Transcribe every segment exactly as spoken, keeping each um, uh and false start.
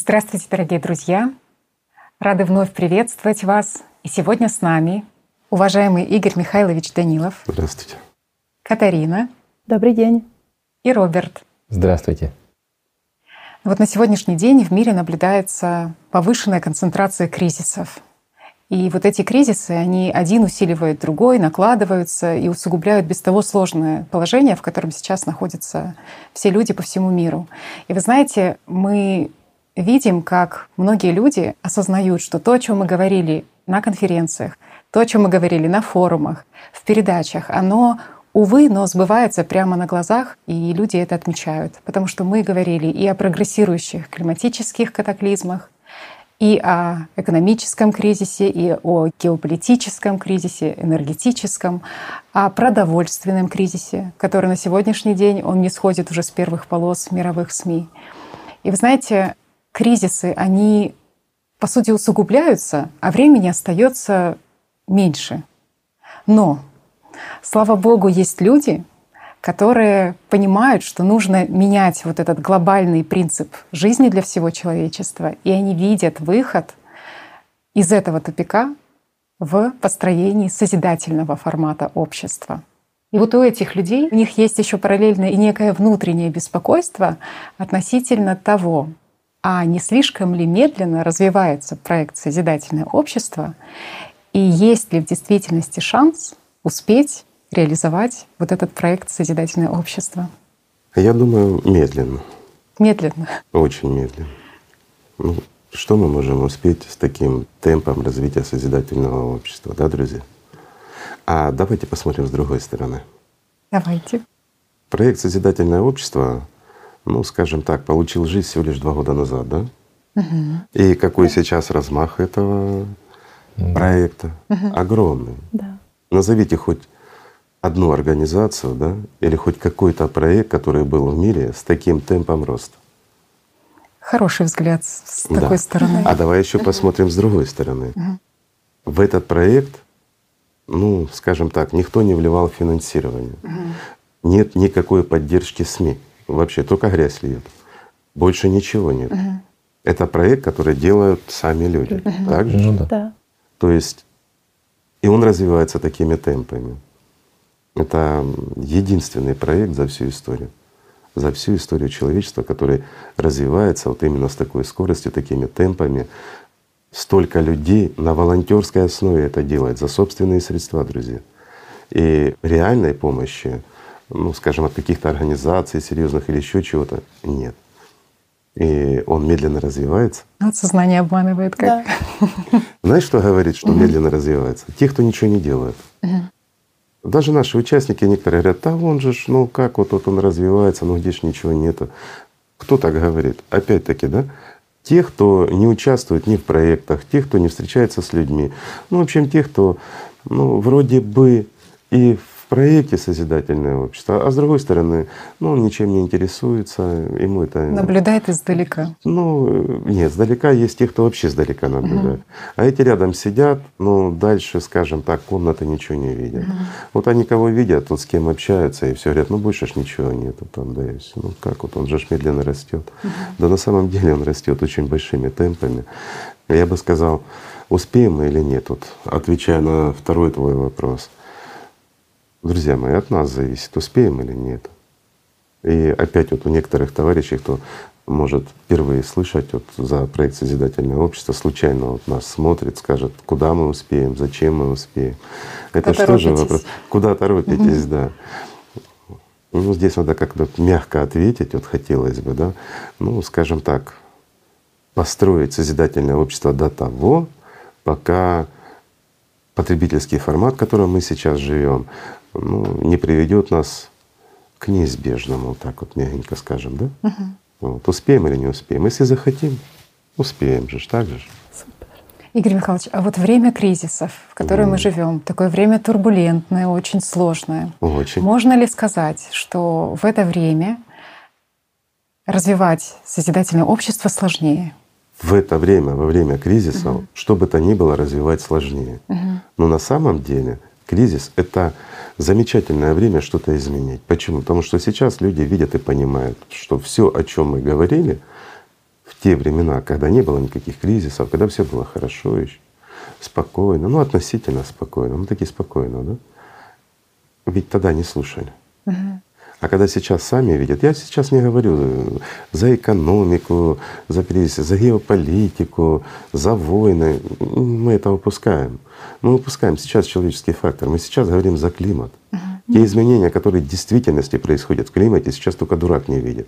Здравствуйте, дорогие друзья! Рады вновь приветствовать вас. И сегодня с нами уважаемый Игорь Михайлович Данилов. Здравствуйте. Катарина. Добрый день. И Роберт. Здравствуйте. Вот на сегодняшний день в мире наблюдается повышенная концентрация кризисов. И вот эти кризисы, они один усиливают другой, накладываются и усугубляют без того сложное положение, в котором сейчас находятся все люди по всему миру. И вы знаете, мы видим, как многие люди осознают, что то, о чем мы говорили на конференциях, то, о чем мы говорили на форумах, в передачах, оно, увы, но сбывается прямо на глазах, и люди это отмечают. Потому что мы говорили и о прогрессирующих климатических катаклизмах, и о экономическом кризисе, и о геополитическом кризисе, энергетическом, о продовольственном кризисе, который на сегодняшний день, он не сходит уже с первых полос мировых СМИ. И вы знаете, кризисы, они, по сути, усугубляются, а времени остается меньше. Но, слава Богу, есть люди, которые понимают, что нужно менять вот этот глобальный принцип жизни для всего человечества, и они видят выход из этого тупика в построении созидательного формата общества. И вот у этих людей, у них есть еще параллельно и некое внутреннее беспокойство относительно того, а не слишком ли медленно развивается проект «Созидательное общество», и есть ли в действительности шанс успеть реализовать вот этот проект «Созидательное общество»? Я думаю, медленно. Медленно? Очень медленно. Ну, что мы можем успеть с таким темпом развития «Созидательного общества», да, друзья? А давайте посмотрим с другой стороны. Давайте. Проект «Созидательное общество», ну, скажем так, получил жизнь всего лишь два года назад, да? Угу. И какой да. сейчас размах этого да. проекта? Угу. Огромный. Да. Назовите хоть одну организацию, да, или хоть какой-то проект, который был в мире с таким темпом роста. Хороший взгляд с да. такой стороны. А давай еще посмотрим с другой стороны. Угу. В этот проект, ну, скажем так, никто не вливал финансирование. Угу. Нет никакой поддержки СМИ. Вообще только грязь льет. Больше ничего нет. Угу. Это проект, который делают сами люди. Угу. Так же? Ну, да. Да. То есть и он развивается такими темпами. Это единственный проект за всю историю, за всю историю человечества, который развивается вот именно с такой скоростью, такими темпами. Столько людей на волонтерской основе это делает, за собственные средства, друзья. И реальной помощи, ну, скажем, от каких-то организаций серьезных или еще чего-то, нет. И он медленно развивается. Вот сознание обманывает как. Да. Знаешь, что говорит, что угу. медленно развивается? Те, кто ничего не делает. Угу. Даже наши участники некоторые говорят, да он же, ну как вот, вот он развивается, ну где ж ничего нету. Кто так говорит? Опять-таки, да? Те, кто не участвует ни в проектах, те, кто не встречается с людьми. Ну, в общем, те, кто, ну, вроде бы и в проекте «Созидательное общество», а с другой стороны, ну, он ничем не интересуется, ему это… Наблюдает издалека. Ну, нет, издалека есть те, кто вообще издалека наблюдает. Угу. А эти рядом сидят, но дальше, скажем так, комнаты ничего не видят. Угу. Вот они кого видят, вот с кем общаются, и все говорят, ну больше ж ничего нету там, да и все. Ну как вот, он же ж медленно растет. Угу. Да на самом деле он растет очень большими темпами. Я бы сказал, успеем мы или нет, вот отвечая на второй твой вопрос. Друзья мои, от нас зависит, успеем или нет. И опять вот у некоторых товарищей, кто может впервые слышать вот за проект «Созидательное общество», случайно вот нас смотрит, скажет, куда мы успеем, зачем мы успеем. Это что же вопрос? Куда торопитесь, угу. да. Ну, здесь надо как-то мягко ответить, вот хотелось бы, да. Ну, скажем так, построить созидательное общество до того, пока потребительский формат, в котором мы сейчас живем, ну, не приведет нас к неизбежному, вот так вот мягенько скажем, да? Угу. Вот, успеем или не успеем? Если захотим, успеем же, так же. Супер. Игорь Михайлович, а вот время кризисов, в которое mm. мы живем, такое время турбулентное, очень сложное. Очень. Можно ли сказать, что в это время развивать созидательное общество сложнее? В это время, во время кризиса, uh-huh. что бы то ни было, развивать сложнее. Uh-huh. Но на самом деле кризис — это замечательное время что-то изменить. Почему? Потому что сейчас люди видят и понимают, что все, о чем мы говорили, в те времена, когда не было никаких кризисов, когда все было хорошо еще, спокойно, ну относительно спокойно, ну таки спокойно, да? Ведь тогда не слушали. Угу. А когда сейчас сами видят, я сейчас не говорю за экономику, за кризис, за геополитику, за войны, мы это упускаем. Мы упускаем сейчас человеческий фактор, мы сейчас говорим за климат. Uh-huh. Те изменения, которые в действительности происходят в климате, сейчас только дурак не видит.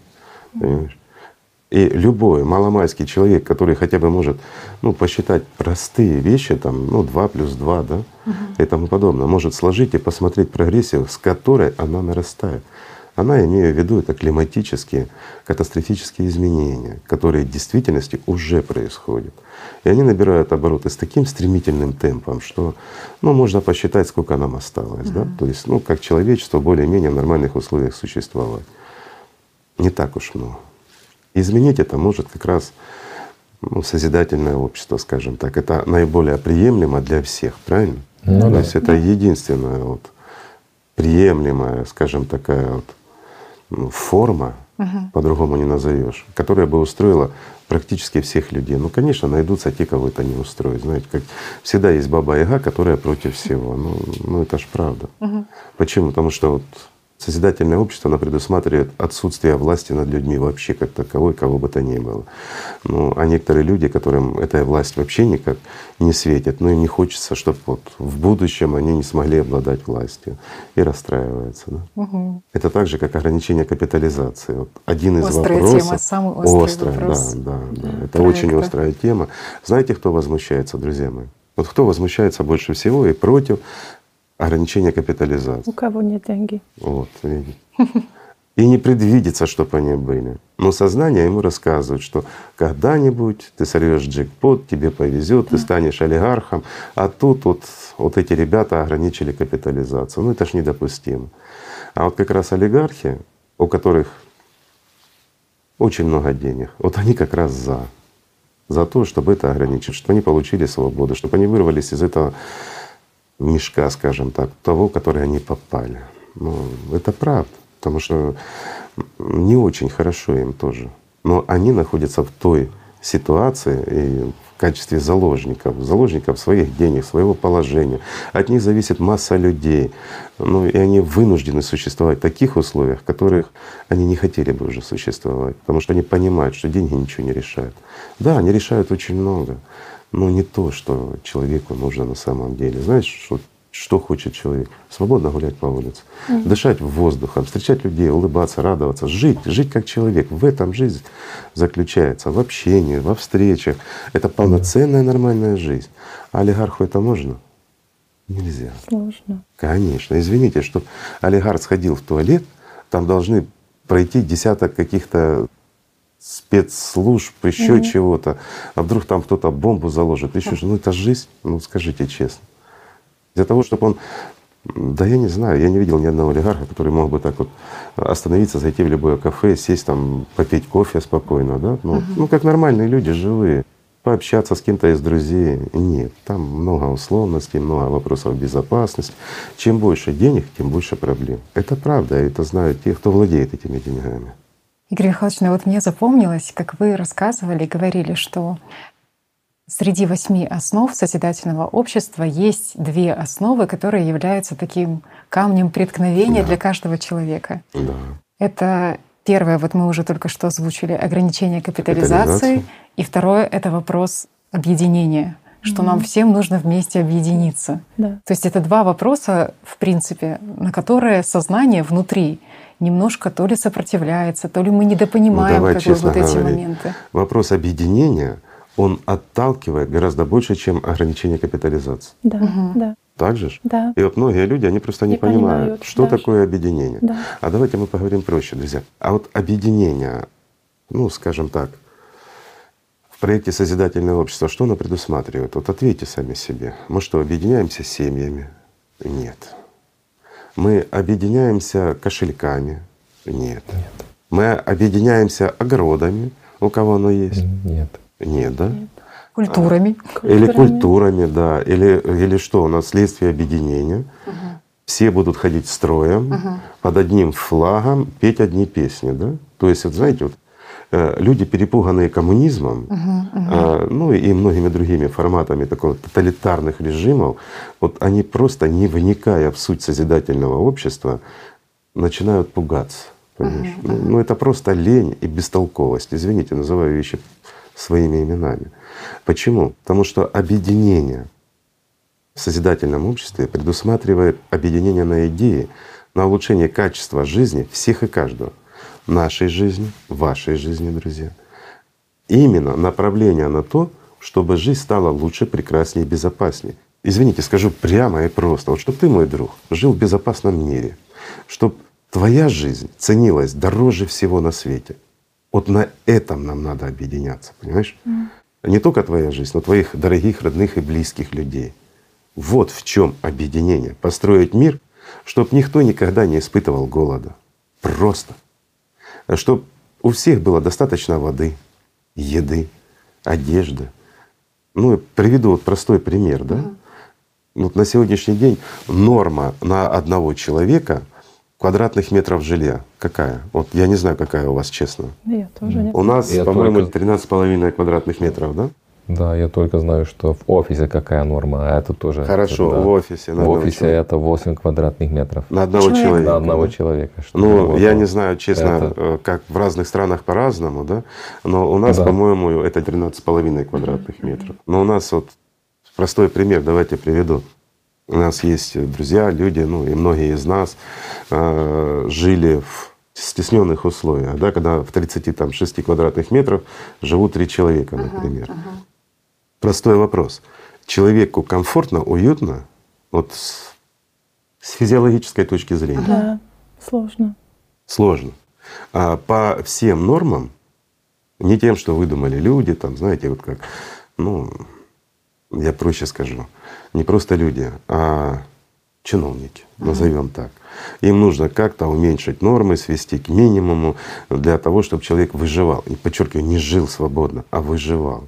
Uh-huh. Понимаешь? И любой маломальский человек, который хотя бы может ну, посчитать простые вещи, там, ну, два плюс два, да, uh-huh. и тому подобное, может сложить и посмотреть прогрессию, с которой она нарастает. Она, я имею в виду, это климатические, катастрофические изменения, которые в действительности уже происходят. И они набирают обороты с таким стремительным темпом, что ну, можно посчитать, сколько нам осталось. Mm-hmm. Да? То есть, ну, как человечество более-менее в нормальных условиях существовать. Не так уж много. Изменить это может как раз ну, созидательное общество, скажем так. Это наиболее приемлемо для всех, правильно? Mm-hmm. То есть это mm-hmm. единственное вот, приемлемая, скажем, такая вот форма, uh-huh. по-другому не назовешь, которая бы устроила практически всех людей. Ну, конечно, найдутся те, кого это не устроит. Знаете, как всегда есть баба-яга, которая против всего. Ну, ну это ж правда. Uh-huh. Почему? Потому что вот созидательное общество, оно предусматривает отсутствие власти над людьми вообще как таковой, кого бы то ни было. Ну, а некоторые люди, которым эта власть вообще никак не светит, ну и не хочется, чтобы вот в будущем они не смогли обладать властью и расстраиваются. Да? Угу. Это так же, как ограничение капитализации. Вот один из острая вопросов. Тема, самый острый острая, вопрос. Да, да, да. Это проекта. Очень острая тема. Знаете, кто возмущается, друзья мои? Вот кто возмущается больше всего и против ограничения капитализации. У кого нет деньги. Вот, видите. И не предвидится, чтобы они были. Но сознание ему рассказывает, что когда-нибудь ты сорвешь джекпот, тебе повезет, ты станешь олигархом, а тут вот, вот эти ребята ограничили капитализацию. Ну это ж недопустимо. А вот как раз олигархи, у которых очень много денег, вот они как раз за. За то, чтобы это ограничить, чтобы они получили свободу, чтобы они вырвались из этого мешка, скажем так, того, в который они попали. Ну, это правда, потому что не очень хорошо им тоже. Но они находятся в той ситуации и в качестве заложников, заложников своих денег, своего положения. От них зависит масса людей. Ну, и они вынуждены существовать в таких условиях, в которых они не хотели бы уже существовать, потому что они понимают, что деньги ничего не решают. Да, они решают очень много. Но не то, что человеку нужно на самом деле. Знаешь, что, что хочет человек? Свободно гулять по улице, mm-hmm. дышать воздухом, встречать людей, улыбаться, радоваться, жить, жить как человек. В этом жизнь заключается, в общении, во встречах. Это полноценная нормальная жизнь. А олигарху это можно? Нельзя. Сложно. Конечно. Извините, чтобы олигарх сходил в туалет, там должны пройти десяток каких-то спецслужб, еще mm-hmm. чего-то, а вдруг там кто-то бомбу заложит, еще что-то. Ну это жизнь, ну скажите честно. Для того, чтобы он… Да я не знаю, я не видел ни одного олигарха, который мог бы так вот остановиться, зайти в любое кафе, сесть там, попить кофе спокойно, да? Ну, mm-hmm. ну как нормальные люди, живые, пообщаться с кем-то из друзей. Нет, там много условностей, много вопросов безопасности. Чем больше денег, тем больше проблем. Это правда, это знают те, кто владеет этими деньгами. Игорь Михайлович, ну вот мне запомнилось, как вы рассказывали и говорили, что среди восьми основ созидательного общества есть две основы, которые являются таким камнем преткновения да. для каждого человека. Да. Это первое, вот мы уже только что озвучили, ограничение капитализации, капитализации. И второе — это вопрос объединения, что mm-hmm. нам всем нужно вместе объединиться. Да. То есть это два вопроса, в принципе, на которые сознание внутри немножко то ли сопротивляется, то ли мы недопонимаем, ну, как бы, вот эти говорить. Моменты. Вопрос объединения, он отталкивает гораздо больше, чем ограничение капитализации. Да, угу. да. Так же? Да. И вот многие люди, они просто не, не понимают, понимают, что даже. Такое объединение. Да. А давайте мы поговорим проще, друзья. А вот объединение, ну, скажем так, в проекте «Созидательное общество», что оно предусматривает? Вот ответьте сами себе. Мы что, объединяемся семьями? Нет. Мы объединяемся кошельками? Нет. Нет. Мы объединяемся огородами, у кого оно есть? Нет. Нет, да? Нет. Культурами. А, или культурами, да. Или, или что? У нас следствие объединения. Угу. Все будут ходить строем, угу. под одним флагом, петь одни песни, да? То есть, вот знаете, вот люди, перепуганные коммунизмом, угу, угу. ну и многими другими форматами такого тоталитарных режимов, вот они просто, не вникая в суть созидательного общества, начинают пугаться. Понимаешь? Угу, угу. Ну это просто лень и бестолковость. Извините, называю вещи своими именами. Почему? Потому что объединение в созидательном обществе предусматривает объединение на идеи, на улучшение качества жизни всех и каждого. Нашей жизни, вашей жизни, друзья. Именно направление на то, чтобы жизнь стала лучше, прекраснее и безопаснее. Извините, скажу прямо и просто. Вот чтобы ты, мой друг, жил в безопасном мире, чтобы твоя жизнь ценилась дороже всего на свете. Вот на этом нам надо объединяться, понимаешь? Mm. Не только твоя жизнь, но твоих дорогих, родных и близких людей. Вот в чем объединение. Построить мир, чтобы никто никогда не испытывал голода. Просто. Чтобы у всех было достаточно воды, еды, одежды. Ну, приведу вот простой пример, да? Mm. Вот на сегодняшний день норма на одного человека квадратных метров жилья какая? Вот я не знаю, какая у вас, честно. Я тоже нет. У нас, по-моему, только... тринадцать с половиной квадратных метров, да? Да, я только знаю, что в офисе какая норма, а это тоже… Хорошо, это, да. в офисе. В офисе человека. Это восемь квадратных метров. На одного человека. человека. На одного человека. Что ну, вот, я не знаю, честно, это... как в разных странах по-разному, да, но у нас, да. по-моему, это тринадцать с половиной квадратных метров. Но у нас вот простой пример, давайте приведу. У нас есть друзья, люди, ну и многие из нас э, жили в стесненных условиях, да, когда в тридцати шести квадратных метров живут три человека, например. Ага, ага. Простой вопрос. Человеку комфортно, уютно, вот с, с физиологической точки зрения? Да, сложно. Сложно. А по всем нормам, не тем, что выдумали люди, там, знаете, вот как, ну, я проще скажу, не просто люди, а чиновники, назовем так. Им нужно как-то уменьшить нормы, свести к минимуму для того, чтобы человек выживал. И подчеркиваю, не жил свободно, а выживал.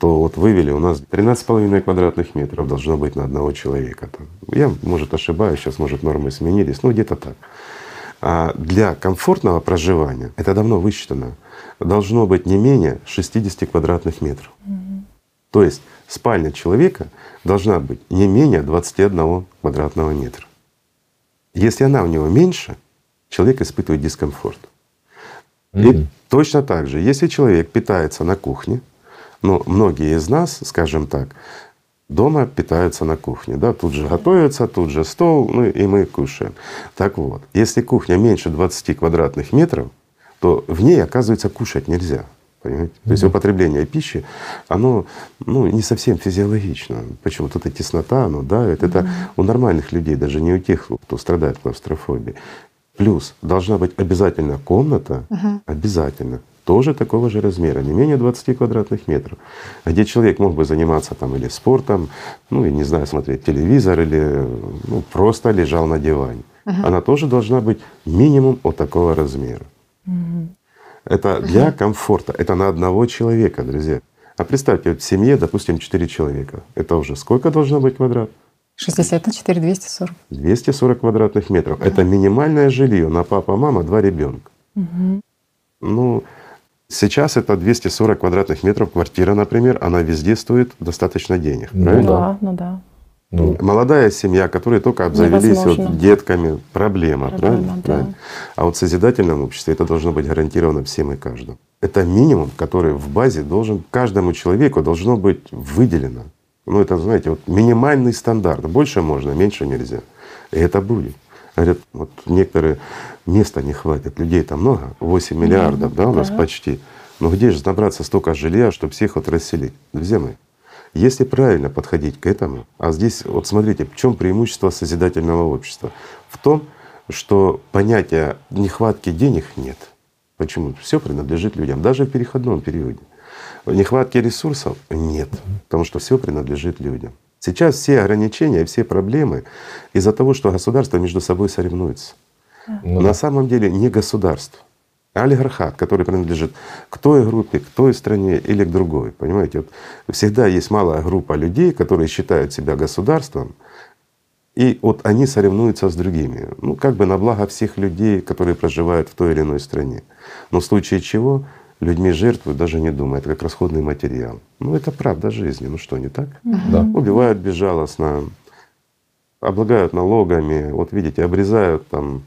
То вот вывели у нас тринадцать с половиной квадратных метров должно быть на одного человека. Я, может, ошибаюсь, сейчас, может, нормы сменились, ну где-то так. А для комфортного проживания, это давно высчитано, должно быть не менее шестидесяти квадратных метров. Mm-hmm. То есть спальня человека должна быть не менее двадцати одного квадратного метра. Если она у него меньше, человек испытывает дискомфорт. Mm-hmm. И точно так же, если человек питается на кухне, но многие из нас, скажем так, дома питаются на кухне, да, тут же готовятся, тут же стол, ну и мы кушаем. Так вот, если кухня меньше двадцати квадратных метров, то в ней, оказывается, кушать нельзя. Понимаете? Mm-hmm. То есть употребление пищи, оно ну, не совсем физиологично. Почему? Вот эта теснота, оно давит. Mm-hmm. Это у нормальных людей, даже не у тех, кто страдает клаустрофобией. Плюс должна быть обязательно комната, mm-hmm. обязательно. тоже такого же размера, не менее двадцати квадратных метров, где человек мог бы заниматься там или спортом, ну и не знаю, смотреть телевизор или ну, просто лежал на диване. Ага. Она тоже должна быть минимум вот такого размера. Угу. Это для ага. комфорта, это на одного человека, друзья. А представьте, вот в семье, допустим, четыре человека, это уже сколько должно быть квадрат? шестьдесят на четыре, двести сорок. двести сорок квадратных метров. Ага. Это минимальное жилье на папа, мама, два ребенка. Угу. Ну, сейчас это двести сорок квадратных метров квартира, например, она везде стоит достаточно денег, ну, правильно? Да, ну да. Ну, молодая семья, которые только обзавелись вот детками, проблема, проблема правильно? Да. правильно? А вот в созидательном обществе это должно быть гарантировано всем и каждому. Это минимум, который в базе должен каждому человеку должно быть выделено. Ну это, знаете, вот минимальный стандарт. Больше можно, меньше нельзя. И это будет. Говорят, вот некоторые места не хватит, людей-то много, восемь миллиардов, да, у нас да. почти. Но где же набраться столько жилья, чтобы всех вот расселить? Друзья мои, если правильно подходить к этому, а здесь вот смотрите, в чем преимущество созидательного общества? В том, что понятия нехватки денег нет. Почему? Все принадлежит людям, даже в переходном периоде. Нехватки ресурсов нет, потому что все принадлежит людям. Сейчас все ограничения, все проблемы из-за того, что государства между собой соревнуются. Ну, на да. самом деле не государство, а олигархат, который принадлежит к той группе, к той стране или к другой. Понимаете, вот всегда есть малая группа людей, которые считают себя государством, и вот они соревнуются с другими, ну как бы на благо всех людей, которые проживают в той или иной стране. Но в случае чего людьми жертвуют, даже не думая, это как расходный материал. Ну это правда жизни, ну что, не так? Да. Убивают безжалостно, облагают налогами, вот видите, обрезают там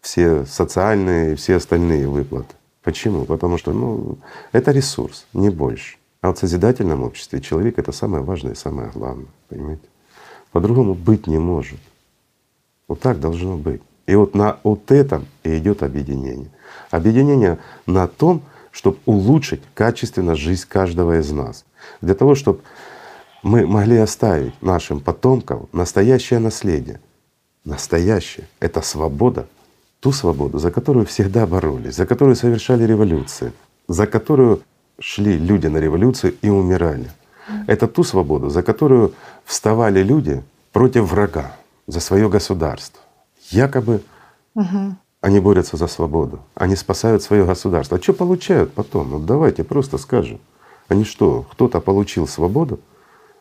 все социальные и все остальные выплаты. Почему? Потому что ну, это ресурс, не больше. А вот в созидательном обществе человек — это самое важное и самое главное, понимаете? По-другому быть не может. Вот так должно быть. И вот на вот этом и идет объединение. Объединение на том, чтобы улучшить качественно жизнь каждого из нас. Для того, чтобы мы могли оставить нашим потомкам настоящее наследие. Настоящее — это свобода, ту свободу, за которую всегда боролись, за которую совершали революции, за которую шли люди на революцию и умирали. Это ту свободу, за которую вставали люди против врага, за свое государство. Якобы угу. они борются за свободу, они спасают свое государство. А что получают потом? Вот давайте просто скажем. Они что, кто-то получил свободу?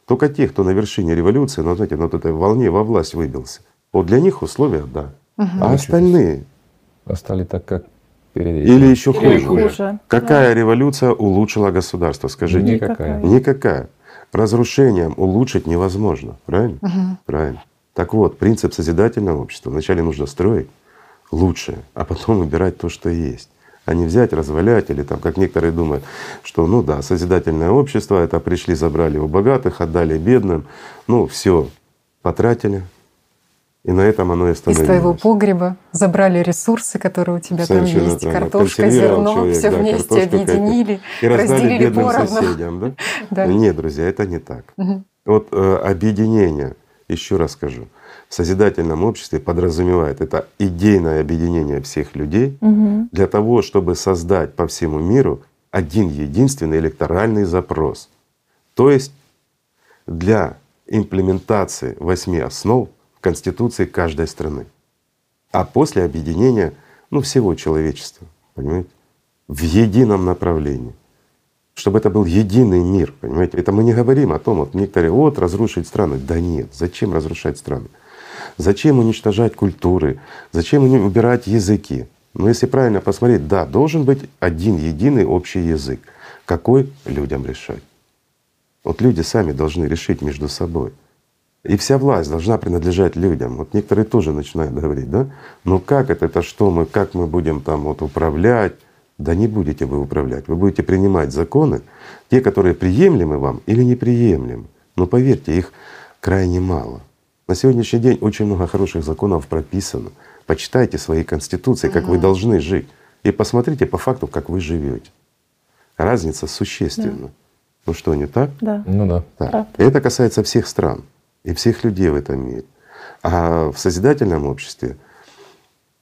Только те, кто на вершине революции, ну, знаете, на вот этой волне во власть выбился. Вот для них условия — да. Угу. А остальные… Остали так, как… Перед... Или еще хуже. хуже. Какая да. революция улучшила государство? Скажите. Никакая. Никакая. Разрушением улучшить невозможно. Правильно? Угу. Правильно. Так вот, принцип созидательного общества. Вначале нужно строить лучшее, а потом выбирать то, что есть. А не взять, развалять или там, как некоторые думают, что ну да, созидательное общество — это пришли, забрали у богатых, отдали бедным, ну все потратили. И на этом оно и остановилось. Из твоего погреба забрали ресурсы, которые у тебя совершенно там есть, да, картошка, зерно, человек, все да, вместе объединили, и раздали бедным поровну. Соседям. Да? Нет, друзья, это не так. Вот объединение, еще раз скажу, в созидательном обществе подразумевает это идейное объединение всех людей для того, чтобы создать по всему миру один единственный электоральный запрос. То есть для имплементации восьми основ Конституции каждой страны. А после объединения ну, всего человечества, понимаете, в едином направлении. Чтобы это был единый мир, понимаете. Это мы не говорим о том, вот некоторые, вот разрушить страны. Да нет, зачем разрушать страны? Зачем уничтожать культуры? Зачем убирать языки? Но если правильно посмотреть, да, должен быть один единый общий язык. Какой людям решать? Вот люди сами должны решить между собой. И вся власть должна принадлежать людям. Вот некоторые тоже начинают говорить, да? Ну как это, это что мы, как мы будем там вот управлять? Да не будете вы управлять. Вы будете принимать законы, те, которые приемлемы вам или неприемлемы. Но поверьте, их крайне мало. На сегодняшний день очень много хороших законов прописано. Почитайте свои конституции, как [S2] Ага. [S1] Вы должны жить. И посмотрите по факту, как вы живете. Разница существенна. Да. Ну что, не так? Да. Ну да. Так. Это касается всех стран и всех людей в этом мире. А в созидательном обществе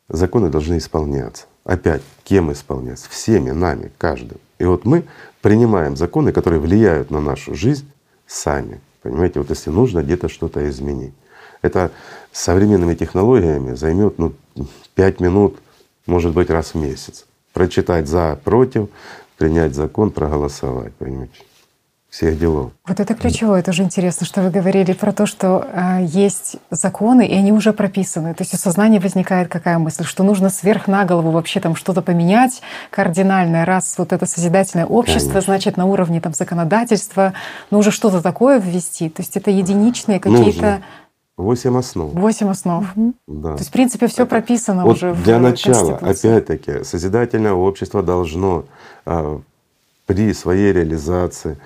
законы должны исполняться. Опять, кем исполняться? Всеми нами, каждым. И вот мы принимаем законы, которые влияют на нашу жизнь сами. Понимаете, вот если нужно где-то что-то изменить. Это с современными технологиями займет ну, пять минут, может быть, раз в месяц. Прочитать за, против, принять закон, проголосовать, понимаете. Всех делов. Вот это ключевое, это же интересно, что вы говорили про то, что э, есть законы, и они уже прописаны. То есть у сознания возникает какая мысль, что нужно сверх на голову вообще там что-то поменять кардинально, раз вот это созидательное общество, Конечно. Значит, на уровне там законодательства нужно что-то такое ввести. То есть это единичные какие-то… Восемь основ. Восемь основ. Угу. Да. То есть в принципе все прописано вот уже. Для в начала, опять-таки, созидательное общество должно э, при своей реализации,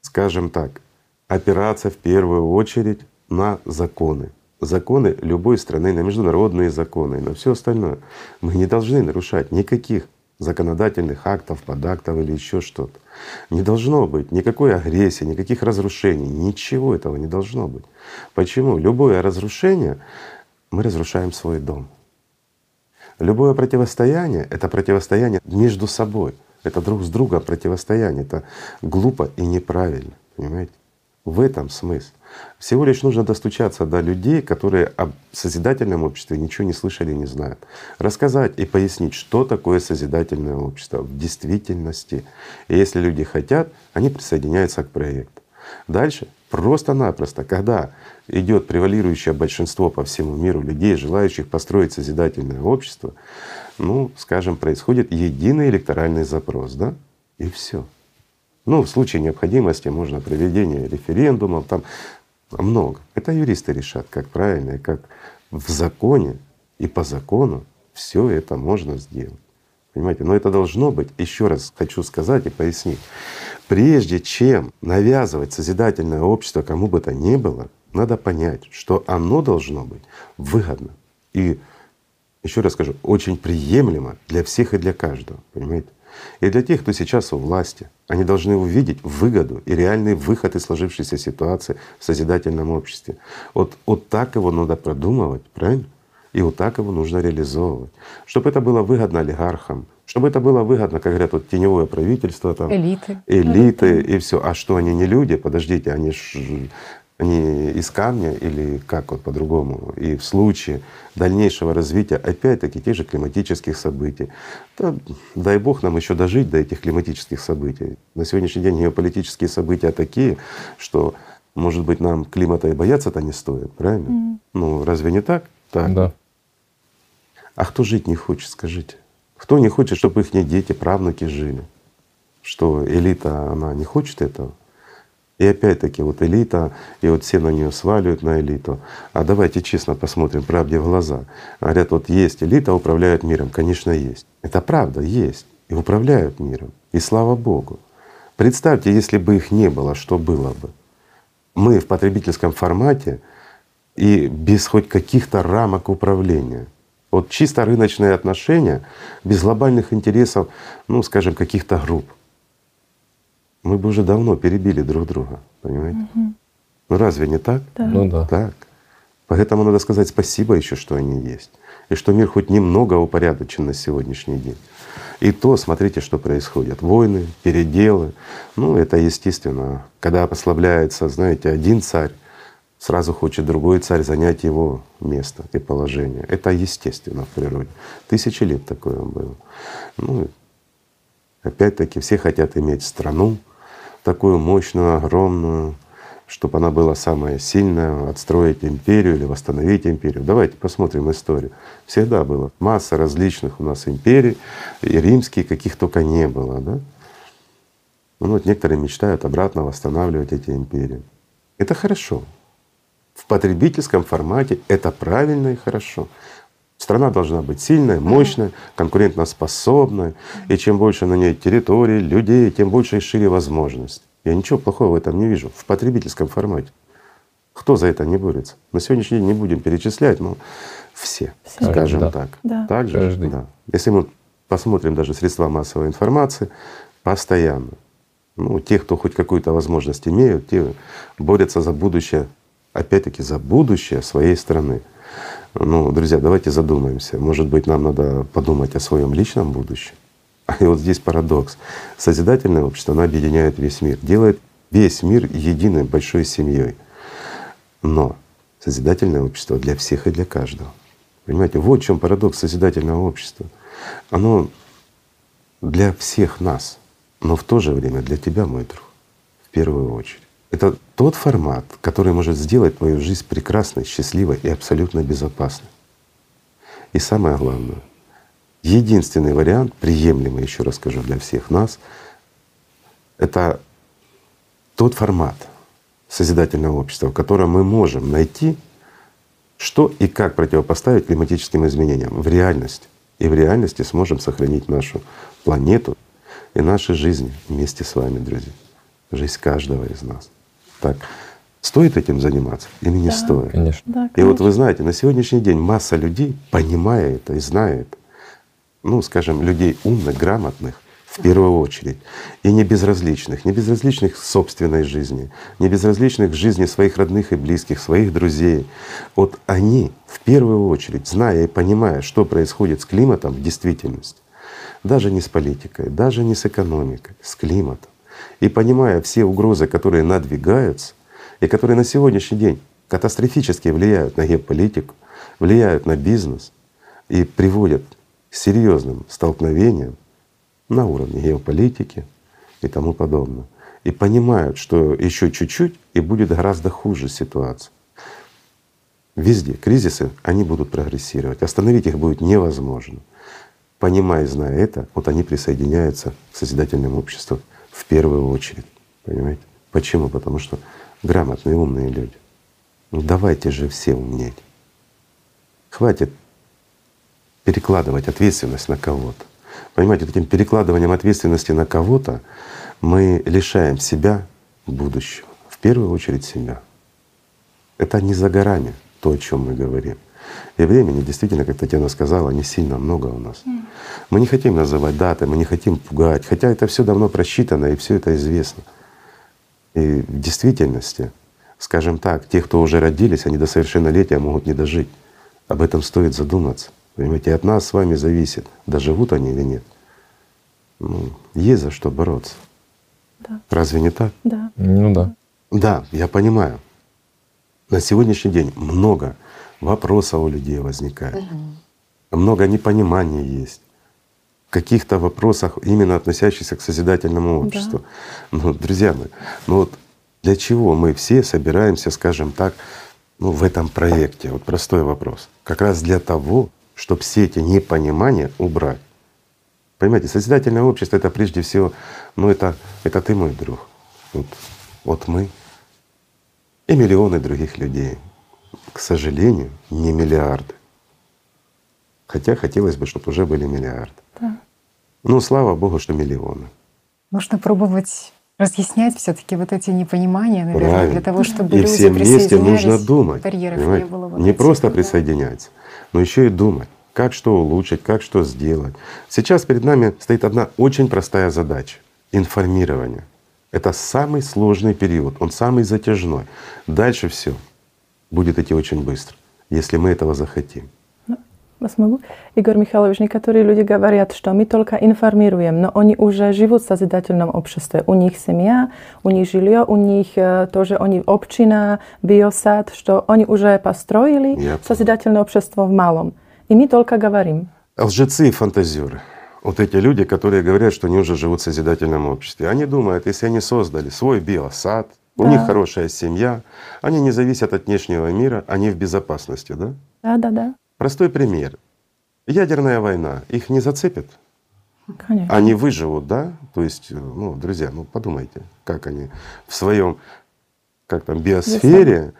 скажем так, опираться в первую очередь на законы. Законы любой страны, на международные законы и на все остальное. Мы не должны нарушать никаких законодательных актов, подактов или еще что-то. Не должно быть никакой агрессии, никаких разрушений, ничего этого не должно быть. Почему? Любое разрушение — мы разрушаем свой дом. Любое противостояние — это противостояние между собой. Это друг с другом противостояние, это глупо и неправильно, понимаете? В этом смысл. Всего лишь нужно достучаться до людей, которые о созидательном обществе ничего не слышали и не знают. Рассказать и пояснить, что такое созидательное общество в действительности. И если люди хотят, они присоединяются к проекту. Дальше Просто-напросто, когда идет превалирующее большинство по всему миру людей, желающих построить созидательное общество, ну, скажем, происходит единый электоральный запрос, да, и все. Ну, в случае необходимости можно проведение референдумов, там много. Это юристы решат, как правильно, и как в законе и по закону все это можно сделать. Понимаете? Но это должно быть, еще раз хочу сказать и пояснить, прежде чем навязывать созидательное общество кому бы то ни было, надо понять, что оно должно быть выгодно и, еще раз скажу, очень приемлемо для всех и для каждого. Понимаете? И для тех, кто сейчас у власти, они должны увидеть выгоду и реальный выход из сложившейся ситуации в созидательном обществе. Вот, вот так его надо продумывать, правильно? И вот так его нужно реализовывать. Чтобы это было выгодно олигархам, чтобы это было выгодно, как говорят, вот теневое правительство, там, элиты, элиты и все. А что, они не люди? Подождите, они ж, они из камня или как вот по-другому? И в случае дальнейшего развития опять-таки тех же климатических событий. Да, дай Бог нам еще дожить до этих климатических событий. На сегодняшний день геополитические события такие, что, может быть, нам климата и бояться-то не стоит, правильно? Mm. Ну разве не так? Так. Да. А кто жить не хочет, скажите? Кто не хочет, чтобы их дети, правнуки жили? Что элита, она не хочет этого? И опять-таки вот элита, и вот все на нее сваливают, на элиту. А давайте честно посмотрим правде в глаза. Говорят, вот есть элита, управляют миром. Конечно, есть. Это правда, есть. И управляют миром. И слава Богу. Представьте, если бы их не было, что было бы? Мы в потребительском формате и без хоть каких-то рамок управления. Вот чисто рыночные отношения, без глобальных интересов, ну, скажем, каких-то групп. Мы бы уже давно перебили друг друга, понимаете? Угу. Ну разве не так? Да. Ну да. Так. Поэтому надо сказать спасибо еще, что они есть. И что мир хоть немного упорядочен на сегодняшний день. И то, смотрите, что происходит. Войны, переделы. Ну это естественно. Когда ослабляется, знаете, один царь, сразу хочет другой царь занять его место и положение. Это естественно в природе. Тысячи лет такое было. Ну, опять-таки все хотят иметь страну такую мощную, огромную, чтобы она была самая сильная, отстроить империю или восстановить империю. Давайте посмотрим историю. Всегда было масса различных у нас империй, и римских, каких только не было. Да? Ну, вот некоторые мечтают обратно восстанавливать эти империи. Это хорошо. В потребительском формате это правильно и хорошо. Страна должна быть сильная, мощная, конкурентоспособная. И чем больше на ней территории, людей, тем больше и шире возможность. Я ничего плохого в этом не вижу. В потребительском формате. Кто за это не борется? На сегодняшний день не будем перечислять, но все, все. скажем да. так. Да. так же, да. Если мы посмотрим даже средства массовой информации, постоянно. Ну, те, кто хоть какую-то возможность имеют, те борются за будущее. Опять-таки за будущее своей страны. Ну, друзья, давайте задумаемся. Может быть, нам надо подумать о своем личном будущем. И вот здесь парадокс. Созидательное общество, оно объединяет весь мир, делает весь мир единой большой семьей. Но созидательное общество для всех и для каждого. Понимаете, вот в чем парадокс созидательного общества. Оно для всех нас, но в то же время для тебя, мой друг, в первую очередь. Это тот формат, который может сделать твою жизнь прекрасной, счастливой и абсолютно безопасной. И самое главное, единственный вариант, приемлемый, еще раз скажу, для всех нас, это тот формат созидательного общества, в котором мы можем найти, что и как противопоставить климатическим изменениям в реальности. И в реальности сможем сохранить нашу планету и наши жизни вместе с вами, друзья. Жизнь каждого из нас. Так стоит этим заниматься или не да, стоит? Конечно. Да, конечно. И вот вы знаете, на сегодняшний день масса людей, понимая это и зная это, ну, скажем, людей умных, грамотных в первую очередь, и не безразличных, не безразличных к собственной жизни, не безразличных к жизни своих родных и близких, своих друзей. Вот они в первую очередь, зная и понимая, что происходит с климатом в действительности, даже не с политикой, даже не с экономикой, с климатом, и понимая все угрозы, которые надвигаются и которые на сегодняшний день катастрофически влияют на геополитику, влияют на бизнес и приводят к серьезным столкновениям на уровне геополитики и тому подобное. и понимают, что еще чуть-чуть и будет гораздо хуже ситуация. Везде кризисы, они будут прогрессировать, остановить их будет невозможно. Понимая и зная это, вот они присоединяются к созидательному обществу в первую очередь. Понимаете? Почему? Потому что грамотные, умные люди. Ну давайте же все умнеть. Хватит перекладывать ответственность на кого-то. Понимаете, вот этим перекладыванием ответственности на кого-то мы лишаем себя будущего, в первую очередь себя. Это не за горами то, о чем мы говорим. И времени действительно, как Татьяна сказала, не сильно много у нас. Mm. Мы не хотим называть даты, мы не хотим пугать, хотя это все давно просчитано и все это известно. И в действительности, скажем так, те, кто уже родились, они до совершеннолетия могут не дожить. Об этом стоит задуматься. Понимаете, и от нас с вами зависит, доживут они или нет. Ну, есть за что бороться. Да. Разве не так? Да. Ну да. Да, я понимаю. На сегодняшний день много вопросов у людей возникает, угу. много непонимания есть в каких-то вопросах, именно относящихся к созидательному обществу. Да. Ну, друзья мои, ну вот для чего мы все собираемся, скажем так, ну, в этом проекте? Вот простой вопрос. Как раз для того, чтобы все эти непонимания убрать. Понимаете, созидательное общество — это прежде всего, ну это, это ты, мой друг, вот, вот мы и миллионы других людей. К сожалению, не миллиарды. Хотя хотелось бы, чтобы уже были миллиарды. Да. Ну, слава Богу, что миллионы. Нужно пробовать разъяснять все-таки вот эти непонимания, наверное, правильно. Для того, чтобы и люди всем вместе нужно думать. Не было вот не просто да. присоединяться, но еще и думать, как что улучшить, как что сделать. Сейчас перед нами стоит одна очень простая задача — информирование. Это самый сложный период, он самый затяжной. Дальше все будет идти очень быстро, если мы этого захотим. Я смогу? Игорь Михайлович, некоторые люди говорят, что мы только информируем, но они уже живут в созидательном обществе. У них семья, у них жилье, у них тоже они община, биосад, что они уже построили Я созидательное понял. Общество в малом. И мы только говорим. Лжецы и фантазеры. Вот эти люди, которые говорят, что они уже живут в созидательном обществе. Они думают, если они создали свой биосад, у да. них хорошая семья, они не зависят от внешнего мира, они в безопасности, да? Да, да, да. Простой пример. Ядерная война их не зацепит? Конечно. Они выживут, да? То есть, ну, друзья, ну подумайте, как они в своем, как там, биосфере,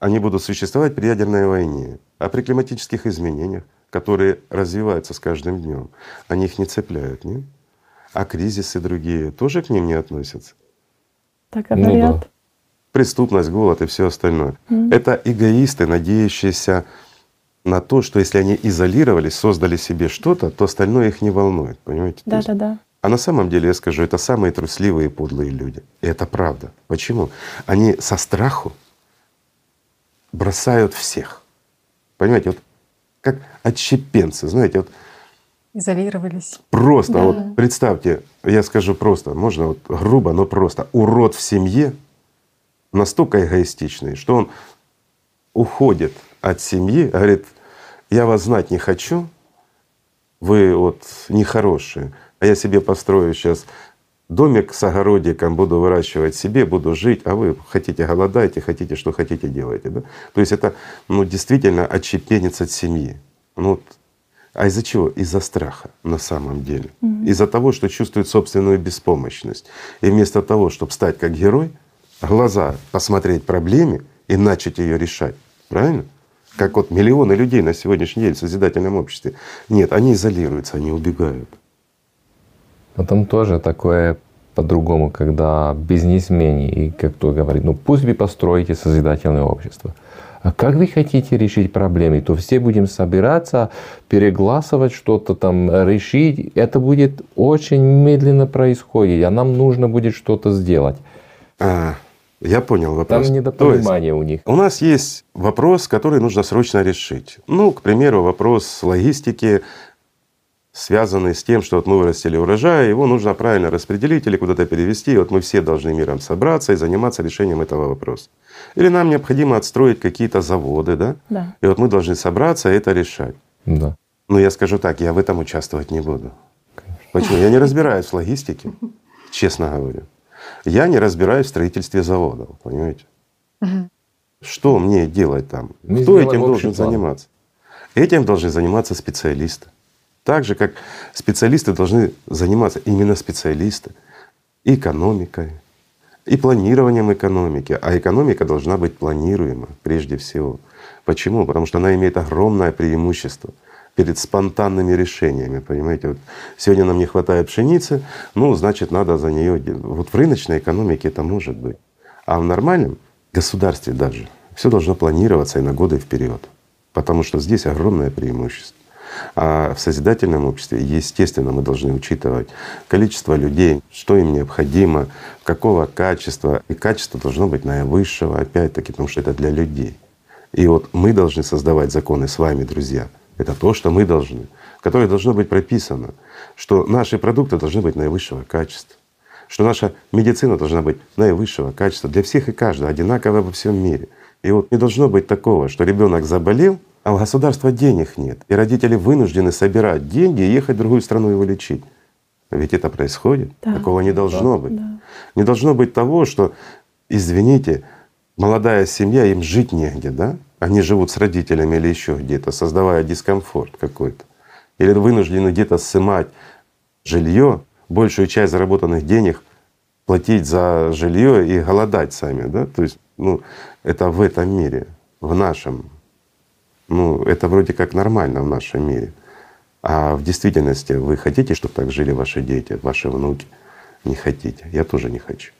они будут существовать при ядерной войне, а при климатических изменениях, которые развиваются с каждым днем, они их не цепляют, нет? А кризисы другие тоже к ним не относятся. Так говорят. Ну да. Преступность, голод и все остальное. Mm. Это эгоисты, надеющиеся на то, что если они изолировались, создали себе что-то, то остальное их не волнует, понимаете? Да, да, да. А на самом деле, я скажу, это самые трусливые и подлые люди. И это правда. Почему? Они со страху бросают всех. Понимаете, вот как отщепенцы, знаете, вот… Изолировались. Просто, да. вот представьте, я скажу просто, можно вот грубо, но просто. Урод в семье настолько эгоистичный, что он уходит от семьи, говорит, я вас знать не хочу, вы вот нехорошие, а я себе построю сейчас домик с огородиком, буду выращивать себе, буду жить, а вы хотите голодайте, хотите что хотите делайте. Да? То есть это ну, действительно отщепенец от семьи. Ну, вот. А из-за чего? Из-за страха на самом деле. Mm-hmm. Из-за того, что чувствует собственную беспомощность. И вместо того, чтобы стать как герой, глаза посмотреть проблеме и начать ее решать. Правильно? Как вот миллионы людей на сегодняшний день в созидательном обществе. Нет, они изолируются, они убегают. Но там тоже такое по-другому, когда бизнесмены, и как кто говорит, ну пусть вы построите созидательное общество. А как вы хотите решить проблемы? То все будем собираться, перегласывать что-то там, решить. Это будет очень медленно происходить, а нам нужно будет что-то сделать. А, я понял вопрос. Там недопонимание у них. У нас есть вопрос, который нужно срочно решить. Ну, к примеру, вопрос логистики, связанный с тем, что вот мы вырастили урожай, его нужно правильно распределить или куда-то перевести. Вот мы все должны миром собраться и заниматься решением этого вопроса. Или нам необходимо отстроить какие-то заводы, да? Да. И вот мы должны собраться и это решать. Да. Но я скажу так, я в этом участвовать не буду. Конечно. Почему? Я не разбираюсь в логистике, честно говоря. Я не разбираюсь в строительстве завода, понимаете? Угу. Что мне делать там? Мы Кто этим должен план. заниматься? Этим должны заниматься специалисты. Так же, как специалисты должны заниматься именно специалисты экономикой и планированием экономики. А экономика должна быть планируема прежде всего. Почему? Потому что она имеет огромное преимущество перед спонтанными решениями, понимаете. Вот сегодня нам не хватает пшеницы, ну, значит, надо за нее… Вот в рыночной экономике это может быть. А в нормальном государстве даже все должно планироваться и на годы вперед, потому что здесь огромное преимущество. А в созидательном обществе, естественно, мы должны учитывать количество людей, что им необходимо, какого качества. И качество должно быть наивысшего, опять-таки, потому что это для людей. И вот мы должны создавать законы с вами, друзья. Это то, что мы должны, которое должно быть прописано, что наши продукты должны быть наивысшего качества, что наша медицина должна быть наивысшего качества для всех и каждого, одинаково во всем мире. И вот не должно быть такого, что ребенок заболел, а у государства денег нет, и родители вынуждены собирать деньги и ехать в другую страну его лечить. Ведь это происходит. Да. Такого не должно да. быть. Да. Не должно быть того, что, извините, молодая семья, им жить негде, да? Они живут с родителями или еще где-то, создавая дискомфорт какой-то. Или вынуждены где-то снимать жилье, большую часть заработанных денег платить за жилье и голодать сами, да? То есть, ну, это в этом мире, в нашем. Ну, это вроде как нормально в нашем мире. А в действительности вы хотите, чтобы так жили ваши дети, ваши внуки? Не хотите. Я тоже не хочу.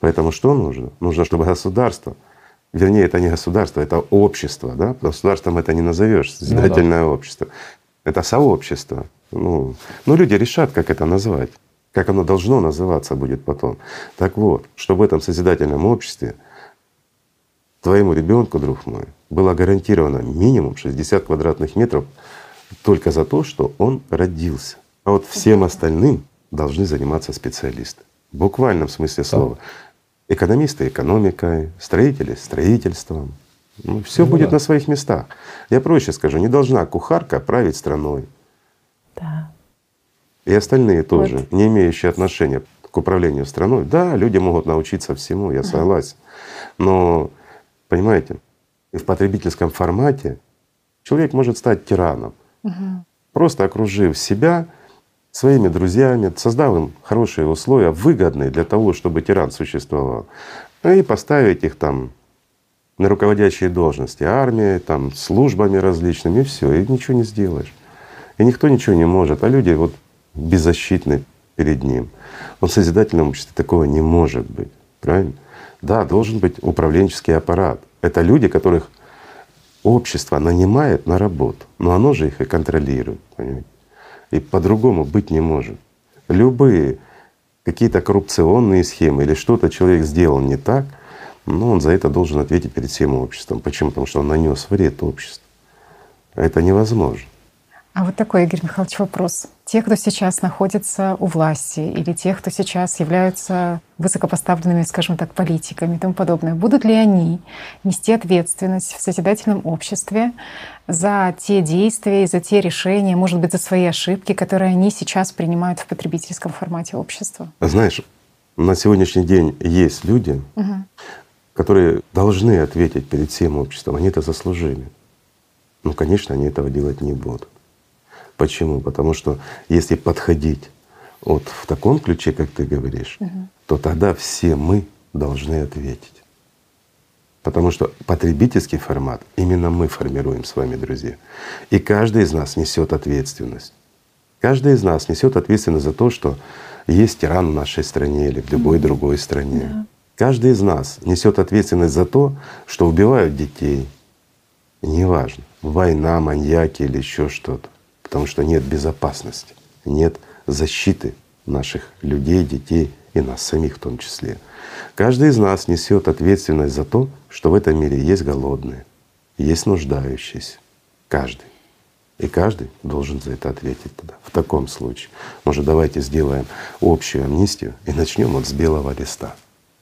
Поэтому что нужно? Нужно, чтобы государство, вернее, это не государство, это общество, да? Государством это не назовешь, созидательное ну, да. общество. Это сообщество. Ну, ну, люди решат, как это назвать, как оно должно называться будет потом. Так вот, чтобы в этом созидательном обществе твоему ребенку, друг мой, было гарантировано минимум шестьдесят квадратных метров только за то, что он родился. А вот всем остальным должны заниматься специалисты. В буквальном смысле слова. Да. Экономисты — экономикой, строители — строительством. Ну, все ну, будет да. на своих местах. Я проще скажу, не должна кухарка править страной. Да. И остальные тоже, вот. не имеющие отношения к управлению страной. Да, люди могут научиться всему, я согласен. Но, понимаете, и в потребительском формате человек может стать тираном, угу. просто окружив себя своими друзьями, создав им хорошие условия, выгодные для того, чтобы тиран существовал, и поставить их там на руководящие должности армией, там, службами различными, и все, и ничего не сделаешь. И никто ничего не может, а люди вот беззащитны перед ним. Но в созидательном обществе такого не может быть, правильно? Да, должен быть управленческий аппарат. Это люди, которых общество нанимает на работу, но оно же их и контролирует, понимаете? И по-другому быть не может. Любые какие-то коррупционные схемы или что-то человек сделал не так, но он за это должен ответить перед всем обществом. Почему? Потому что он нанес вред обществу. Это невозможно. А вот такой, Игорь Михайлович, вопрос. Те, кто сейчас находится у власти, или те, кто сейчас являются высокопоставленными, скажем так, политиками и тому подобное, будут ли они нести ответственность в созидательном обществе за те действия и за те решения, может быть, за свои ошибки, которые они сейчас принимают в потребительском формате общества? Знаешь, на сегодняшний день есть люди, угу. которые должны ответить перед всем обществом. Они это заслужили. Ну, конечно, они этого делать не будут. Почему? Потому что если подходить вот в таком ключе, как ты говоришь, угу. то тогда все мы должны ответить. Потому что потребительский формат именно мы формируем с вами, друзья. И каждый из нас несет ответственность. Каждый из нас несет ответственность за то, что есть тиран в нашей стране или в любой угу. другой стране. Да. Каждый из нас несет ответственность за то, что убивают детей. Неважно, война, маньяки или еще что-то. Потому что нет безопасности, нет защиты наших людей, детей и нас самих в том числе. Каждый из нас несет ответственность за то, что в этом мире есть голодные, есть нуждающиеся. Каждый. И каждый должен за это ответить тогда. В таком случае. Может, давайте сделаем общую амнистию и начнем вот с белого листа.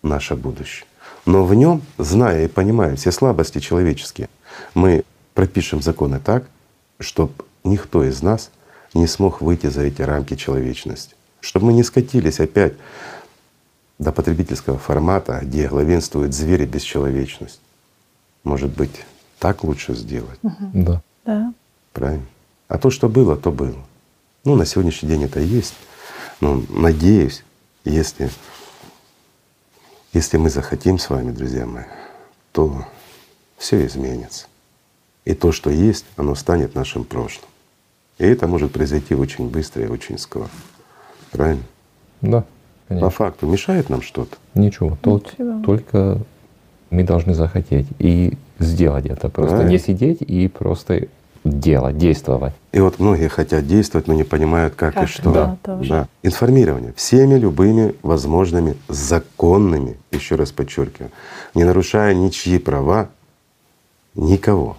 Наше будущее. Но в нем, зная и понимая все слабости человеческие, мы пропишем законы так, чтобы никто из нас не смог выйти за эти рамки человечности. Чтобы мы не скатились опять до потребительского формата, где главенствует зверь и бесчеловечность. Может быть, так лучше сделать? Угу. Да. Да. Правильно. А то, что было, то было. Ну, на сегодняшний день это есть. Но надеюсь, если, если мы захотим с вами, друзья мои, то все изменится. И то, что есть, оно станет нашим прошлым. И это может произойти очень быстро и очень скоро. Правильно? Да. Конечно. По факту мешает нам что-то? Ничего. Ничего. Только мы должны захотеть и сделать это. Просто правильно. Не сидеть и просто делать, действовать. И вот многие хотят действовать, но не понимают, как, как? и что. Да, да. Да. Информирование всеми любыми возможными законными, еще раз подчеркиваю, не нарушая ничьи права, никого,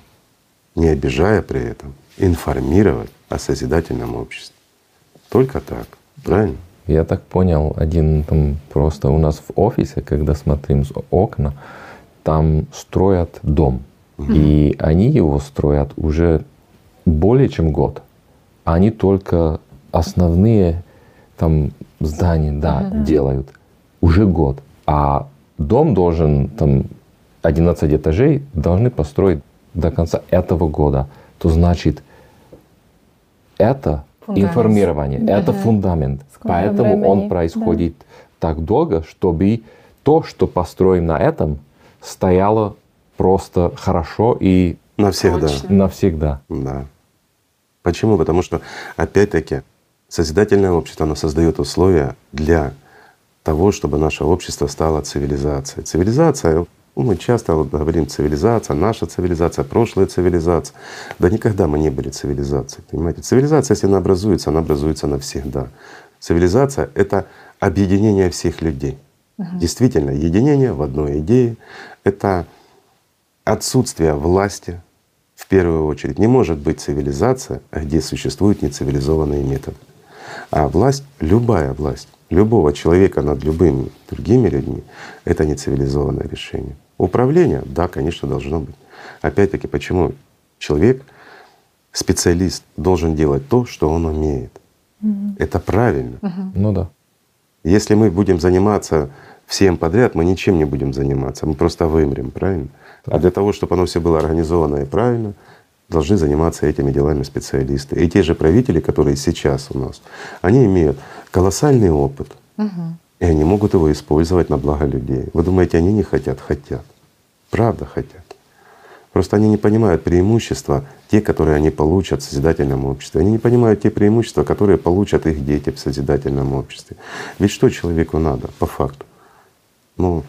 не обижая при этом, информировать о созидательном обществе. Только так, правильно? Я так понял, один там просто у нас в офисе, когда смотрим с окна, там строят дом. Mm-hmm. И они его строят уже более чем год. Они только основные там здания, да, mm-hmm. делают уже год. А дом должен, там одиннадцать этажей должны построить до конца этого года. То значит, это фундамент. Информирование, да. Это фундамент. Сколько Поэтому времени? Он происходит да. так долго, чтобы то, что построим на этом, стояло просто хорошо и навсегда. навсегда. Да. Почему? Потому что, опять-таки, созидательное общество, оно создает условия для того, чтобы наше общество стало цивилизацией. Цивилизация, мы часто вот говорим цивилизация, наша цивилизация, прошлая цивилизация. Да никогда мы не были цивилизацией, понимаете? Цивилизация, если она образуется, она образуется навсегда. Цивилизация — это объединение всех людей. Угу. Действительно, единение в одной идее — это отсутствие власти в первую очередь. Не может быть цивилизация, где существуют нецивилизованные методы. А власть, любая власть любого человека над любыми другими людьми — это нецивилизованное решение. Управление, да, конечно, должно быть. Опять-таки, почему человек, специалист, должен делать то, что он умеет? Mm-hmm. Это правильно. Mm-hmm. Ну да. Если мы будем заниматься всем подряд, мы ничем не будем заниматься, мы просто вымрем, правильно? Так. А для того, чтобы оно все было организовано и правильно, должны заниматься этими делами специалисты. И те же правители, которые сейчас у нас, они имеют колоссальный опыт, угу. и они могут его использовать на благо людей. Вы думаете, они не хотят? Хотят. Правда хотят. Просто они не понимают преимущества, те, которые они получат в созидательном обществе. Они не понимают те преимущества, которые получат их дети в созидательном обществе. Ведь что человеку надо по факту? Ну,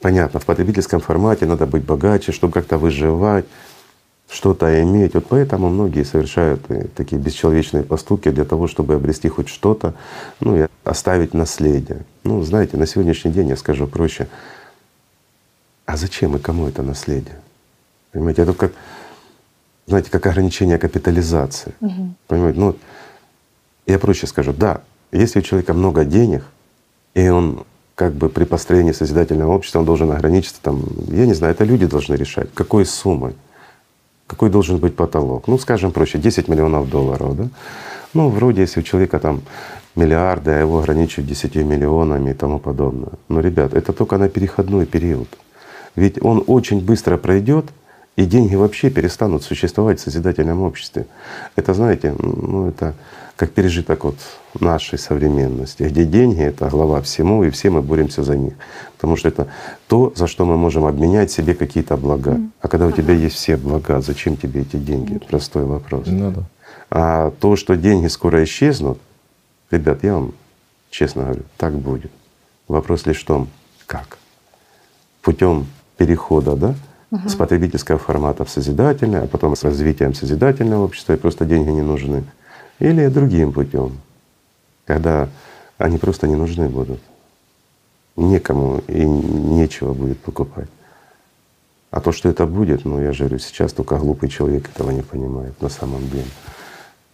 понятно, в потребительском формате надо быть богаче, чтобы как-то выживать, что-то иметь. Вот поэтому многие совершают такие бесчеловечные поступки для того, чтобы обрести хоть что-то, ну и оставить наследие. Ну, знаете, на сегодняшний день я скажу проще: а зачем и кому это наследие? Понимаете, это как, знаете, как ограничение капитализации. Угу. Понимаете, ну я проще скажу, да, если у человека много денег, и он как бы при построении созидательного общества он должен ограничиться там, я не знаю, это люди должны решать, какой суммой. Какой должен быть потолок? Ну, скажем проще, десять миллионов долларов, да? Ну, вроде, если у человека там миллиарды, а его ограничивают десятью миллионами и тому подобное. Но, ребят, это только на переходной период. Ведь он очень быстро пройдет, и деньги вообще перестанут существовать в созидательном обществе. Это, знаете, ну, это как пережиток вот нашей современности, где деньги — это глава всему, и все мы боремся за них. Потому что это то, за что мы можем обменять себе какие-то блага. Mm. А когда у тебя есть все блага, зачем тебе эти деньги? Mm. Простой вопрос. Mm. А то, что деньги скоро исчезнут, ребят, я вам честно говорю, так будет. Вопрос лишь в том, как. Путем перехода, да? С потребительского формата в созидательное, а потом с развитием созидательного общества, и просто деньги не нужны. Или другим путем, когда они просто не нужны будут. Некому и нечего будет покупать. А то, что это будет, ну я же говорю, сейчас только глупый человек этого не понимает на самом деле.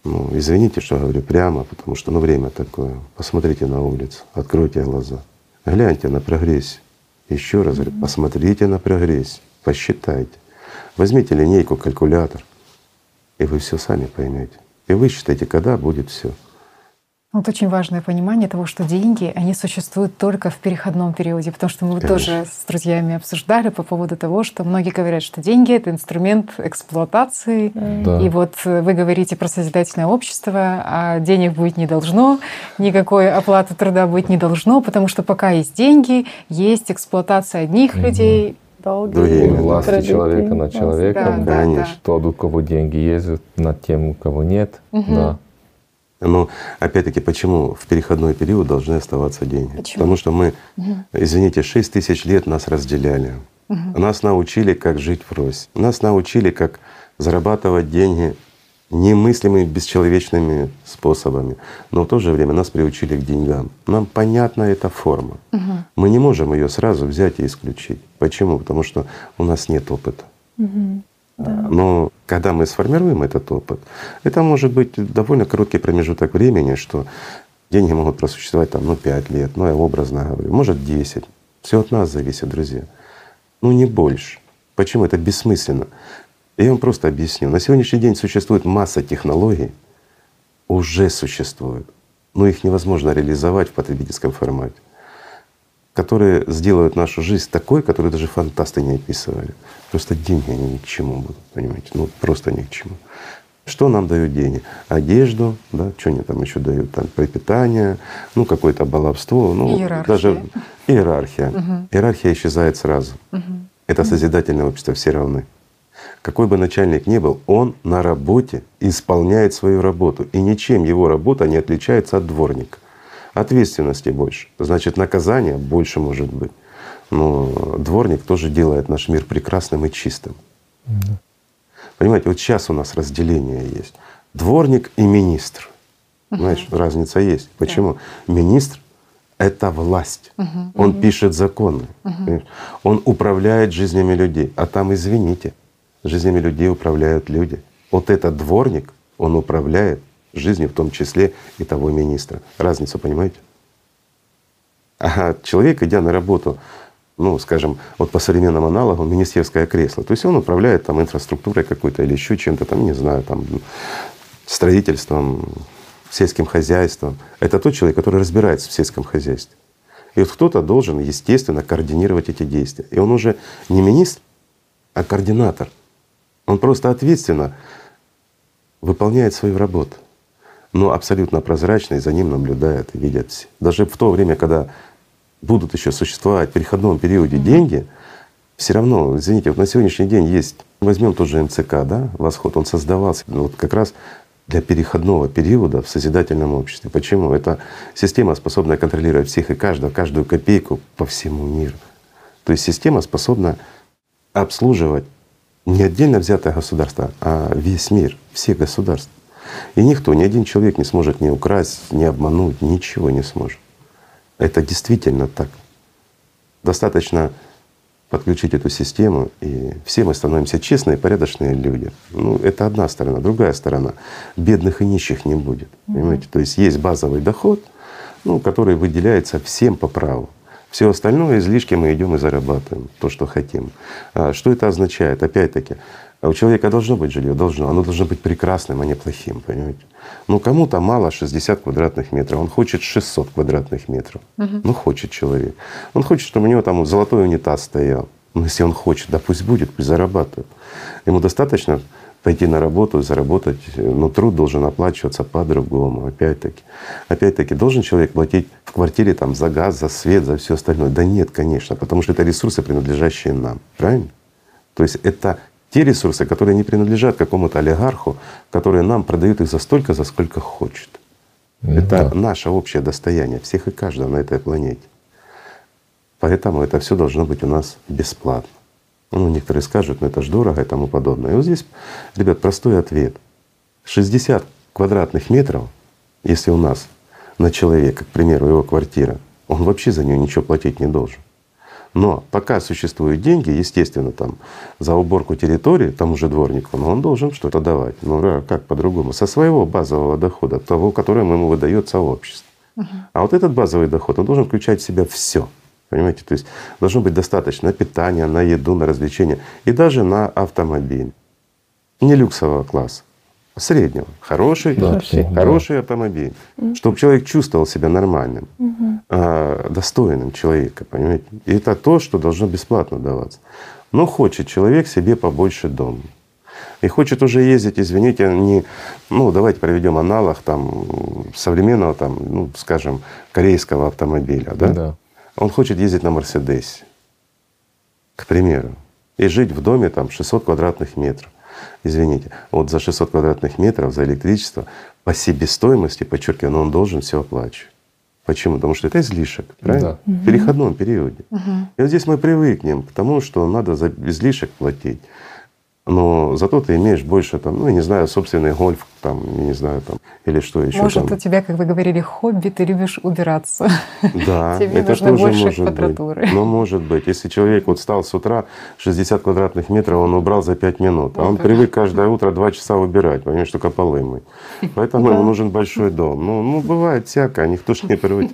Ну, извините, что говорю прямо, потому что ну, время такое. Посмотрите на улицу, откройте глаза, гляньте на прогрессию. Еще раз говорю, посмотрите на прогрессию. Посчитайте. Возьмите линейку, калькулятор, и вы все сами поймете. И высчитайте, когда будет все. Вот очень важное понимание того, что деньги, они существуют только в переходном периоде, потому что мы Конечно. тоже с друзьями обсуждали по поводу того, что многие говорят, что деньги — это инструмент эксплуатации. Да. И вот вы говорите про созидательное общество, а денег будет не должно, никакой оплаты труда быть не должно, потому что пока есть деньги, есть эксплуатация одних угу. людей. Долгие, другие власти кредиты, человека над человеком, да, да, да. Тот, у кого деньги ездят, над тем, у кого нет. Угу. Да. Но опять-таки, почему в переходной период должны оставаться деньги? Почему? Потому что мы, угу. извините, шесть тысяч лет нас разделяли. Угу. Нас научили, как жить врозь. Нас научили, как зарабатывать деньги немыслимыми, бесчеловечными способами. Но в то же время нас приучили к деньгам. Нам понятна эта форма. Угу. Мы не можем ее сразу взять и исключить. Почему? Потому что у нас нет опыта. Угу. Да. Но когда мы сформируем этот опыт, это может быть довольно короткий промежуток времени, что деньги могут просуществовать там, ну, пять лет, ну, я образно говорю, может, десять. Все от нас зависит, друзья. Ну, не больше. Почему? Это бессмысленно. Я вам просто объясню. На сегодняшний день существует масса технологий, уже существует, но их невозможно реализовать в потребительском формате, которые сделают нашу жизнь такой, которую даже фантасты не описывали. Просто деньги они ни к чему будут, понимаете? Ну просто ни к чему. Что нам дают деньги? Одежду, да, что они там еще дают? Там пропитание, ну какое-то баловство, ну иерархия. Даже иерархия. Угу. Иерархия исчезает сразу. Угу. Это созидательное общество, все равны. Какой бы начальник ни был, он на работе исполняет свою работу, и ничем его работа не отличается от дворника. Ответственности больше, значит, наказание больше может быть. Но дворник тоже делает наш мир прекрасным и чистым. Mm-hmm. Понимаете, вот сейчас у нас разделение есть. Дворник и министр. Uh-huh. Знаешь, разница есть. Почему? Yeah. Министр — это власть. Uh-huh. Он uh-huh. пишет законы. Uh-huh. Он управляет жизнями людей. А там, извините, жизнями людей управляют люди. Вот этот дворник, он управляет жизни, в том числе и того министра. Разницу понимаете? А человек, идя на работу, ну, скажем, вот по современному аналогу министерское кресло, то есть он управляет там инфраструктурой какой-то или еще чем-то там, не знаю, там строительством, сельским хозяйством. Это тот человек, который разбирается в сельском хозяйстве. И вот кто-то должен, естественно, координировать эти действия. И он уже не министр, а координатор. Он просто ответственно выполняет свою работу. Но абсолютно прозрачно, и за ним наблюдают, видят все. Даже в то время, когда будут еще существовать в переходном периоде mm-hmm. деньги, все равно, извините, вот на сегодняшний день есть, возьмем тот же эм цэ ка, да, «Восход», он создавался вот как раз для переходного периода в созидательном обществе. Почему? Это система, способная контролировать всех и каждого, каждую копейку по всему миру. То есть система способна обслуживать не отдельно взятое государство, а весь мир, все государства. И никто, ни один человек не сможет ни украсть, ни обмануть, ничего не сможет. Это действительно так. Достаточно подключить эту систему, и все мы становимся честные, порядочные люди. Ну, это одна сторона. Другая сторона — бедных и нищих не будет. Mm-hmm. Понимаете? То есть есть базовый доход, ну, который выделяется всем по праву. Все остальное излишки мы идем и зарабатываем то, что хотим. А что это означает? Опять-таки, у человека должно быть жилье, должно, оно должно быть прекрасным, а не плохим, понимаете? Ну кому-то мало шестьдесят квадратных метров, он хочет шестьсот квадратных метров. Угу. Ну хочет человек. Он хочет, чтобы у него там золотой унитаз стоял. Ну если он хочет, да пусть будет, пусть зарабатывает. Ему достаточно пойти на работу, заработать, но труд должен оплачиваться по-другому, опять-таки. Опять-таки, должен человек платить в квартире там, за газ, за свет, за все остальное? Да нет, конечно, потому что это ресурсы, принадлежащие нам, правильно? То есть это те ресурсы, которые не принадлежат какому-то олигарху, которые нам продают их за столько, за сколько хочет. Mm-hmm. Это наше общее достояние всех и каждого на этой планете. Поэтому это все должно быть у нас бесплатно. Ну, некоторые скажут, ну это ж дорого и тому подобное. И вот здесь, ребят, простой ответ. шестьдесят квадратных метров, если у нас на человека, к примеру, его квартира, он вообще за нее ничего платить не должен. Но пока существуют деньги, естественно, там за уборку территории, там уже дворник, он, он должен что-то давать. Ну как по-другому? Со своего базового дохода, того, который ему выдает сообщество. Uh-huh. А вот этот базовый доход, он должен включать в себя все. Понимаете, то есть должно быть достаточно на питание, на еду, на развлечения и даже на автомобиль. Не люксового класса, среднего, хороший, да, хороший, хороший автомобиль, угу. чтобы человек чувствовал себя нормальным, угу. достойным человека, понимаете? И это то, что должно бесплатно даваться. Но хочет человек себе побольше дома. И хочет уже ездить, извините, не, ну давайте проведем аналог там, современного, там, ну, скажем, корейского автомобиля. Да? Да. Он хочет ездить на «Мерседесе», к примеру, и жить в доме там, шестьсот квадратных метров. Извините, вот за шестьсот квадратных метров, за электричество по себестоимости, подчеркиваю, но он должен все оплачивать. Почему? Потому что это излишек, правильно? Да. В переходном периоде. Угу. И вот здесь мы привыкнем к тому, что надо за излишек платить. Но зато ты имеешь больше, там, ну, я не знаю, собственный гольф, там, я не знаю, там, или что еще. Может, там. У тебя, как вы говорили, хобби, ты любишь убираться. Да, тебе нужно больше квадратуры. Ну, может быть. Если человек вот встал с утра, шестьдесят квадратных метров он убрал за пять минут, а он привык каждое утро два часа убирать, понимаешь, только полы мыть. Поэтому ему нужен большой дом. Ну, ну, бывает всякое, никто же не привык.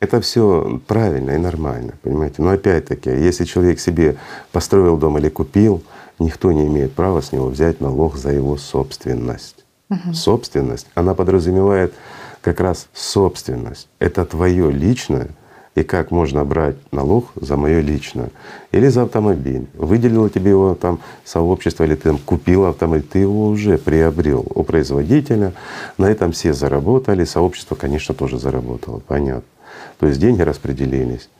Это все правильно и нормально, понимаете. Но опять-таки, если человек себе построил дом или купил, никто не имеет права с него взять налог за его собственность. Угу. Собственность, она подразумевает как раз собственность. Это твое личное, и как можно брать налог за мое личное? Или за автомобиль. Выделило тебе его там сообщество, или ты там купил автомобиль, ты его уже приобрел у производителя, на этом все заработали, сообщество, конечно, тоже заработало, понятно. То есть деньги распределились.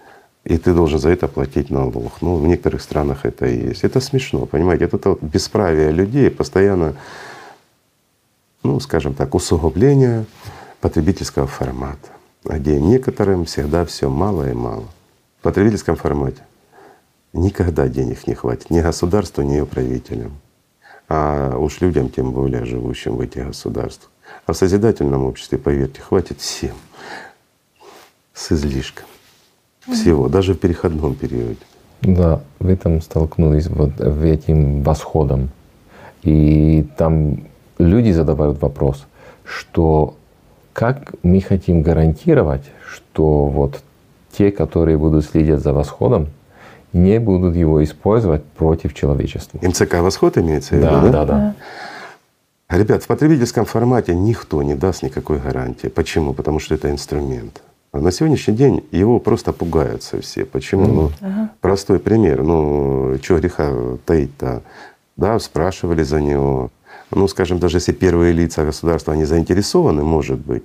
И ты должен за это платить налог. Ну, в некоторых странах это и есть. Это смешно, понимаете? Это вот бесправие людей, постоянно, ну, скажем так, усугубление потребительского формата, где некоторым всегда все мало и мало. В потребительском формате никогда денег не хватит ни государству, ни ее правителям, а уж людям, тем более живущим в этих государствах. А в созидательном обществе, поверьте, хватит всем с излишком. Всего, даже в переходном периоде. Да, в этом столкнулись, вот в этим восходом. И там люди задавают вопрос, что как мы хотим гарантировать, что вот те, которые будут следить за восходом, не будут его использовать против человечества. МЦК «Восход» имеется в виду, да? Да, да, да. Ребят, в потребительском формате никто не даст никакой гарантии. Почему? Потому что это инструмент. На сегодняшний день его просто пугаются все. Почему? Mm-hmm. Ну, ага. Простой пример. Ну, чего греха таить-то? Да, спрашивали за него. Ну, скажем, даже если первые лица государства, они заинтересованы, может быть,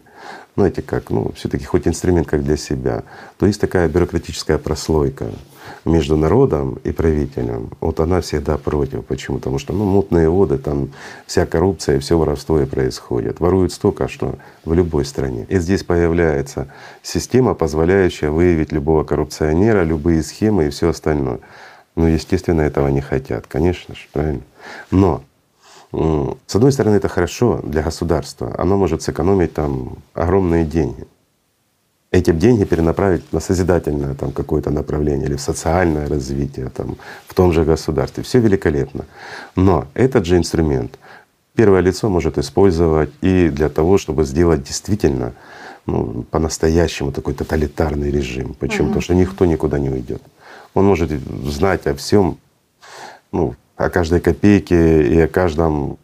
знаете как, ну, все-таки хоть инструмент как для себя, то есть такая бюрократическая прослойка между народом и правителем. Вот она всегда против. Почему? Потому что, ну, мутные воды, там вся коррупция, все воровство и происходит. Воруют столько, что в любой стране. И здесь появляется система, позволяющая выявить любого коррупционера, любые схемы и все остальное. Ну, естественно, этого не хотят, конечно же, правильно? Но с одной стороны, это хорошо для государства, оно может сэкономить там огромные деньги. Эти деньги перенаправить на созидательное там какое-то направление или в социальное развитие там, в том же государстве. Все великолепно. Но этот же инструмент первое лицо может использовать и для того, чтобы сделать действительно, ну, по-настоящему такой тоталитарный режим. Почему? Угу. Потому что никто никуда не уйдет. Он может знать о всем. Ну, о каждой копейке и о каждом,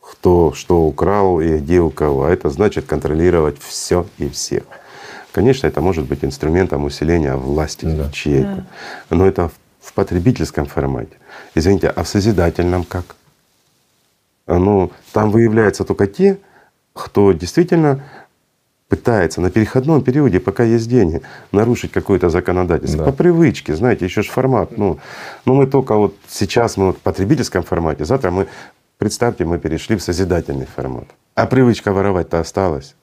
кто что украл и где у кого. Это значит контролировать все и всех. Конечно, это может быть инструментом усиления власти, да, чьей-то. Да. Но это в потребительском формате. Извините, а в созидательном как? Ну, там выявляются только те, кто действительно пытается на переходном периоде, пока есть деньги, нарушить какое-то законодательство. Да. По привычке, знаете, еще же формат. Ну, ну мы только вот сейчас мы вот в потребительском формате, завтра мы, представьте, мы перешли в созидательный формат. А привычка воровать-то осталась.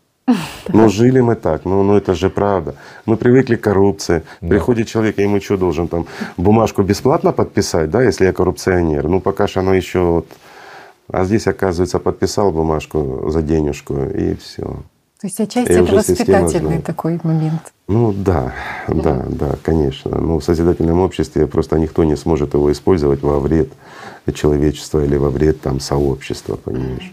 Ну жили мы так, ну, ну это же правда. Мы привыкли к коррупции. Да. Приходит человек, и ему что, должен там бумажку бесплатно подписать, да, если я коррупционер? Ну пока что оно еще вот… А здесь, оказывается, подписал бумажку за денежку и все. То есть отчасти это воспитательный такой момент. Ну да, да, да, конечно. Но в созидательном обществе просто никто не сможет его использовать во вред человечества или во вред там сообщества, понимаешь.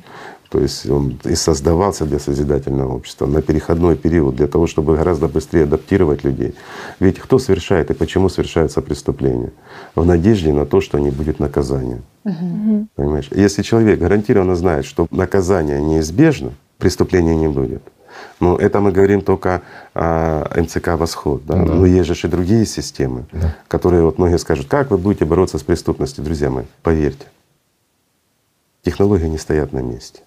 То есть он и создавался для созидательного общества на переходной период, для того, чтобы гораздо быстрее адаптировать людей. Ведь кто совершает и почему совершаются преступления? В надежде на то, что не будет наказания. Угу. Понимаешь? Если человек гарантированно знает, что наказание неизбежно, преступления не будет. Но это мы говорим только о МЦК «Восход». Да? Да. Но есть же и другие системы, да, которые вот многие скажут, как вы будете бороться с преступностью, друзья мои, поверьте. Технологии не стоят на месте.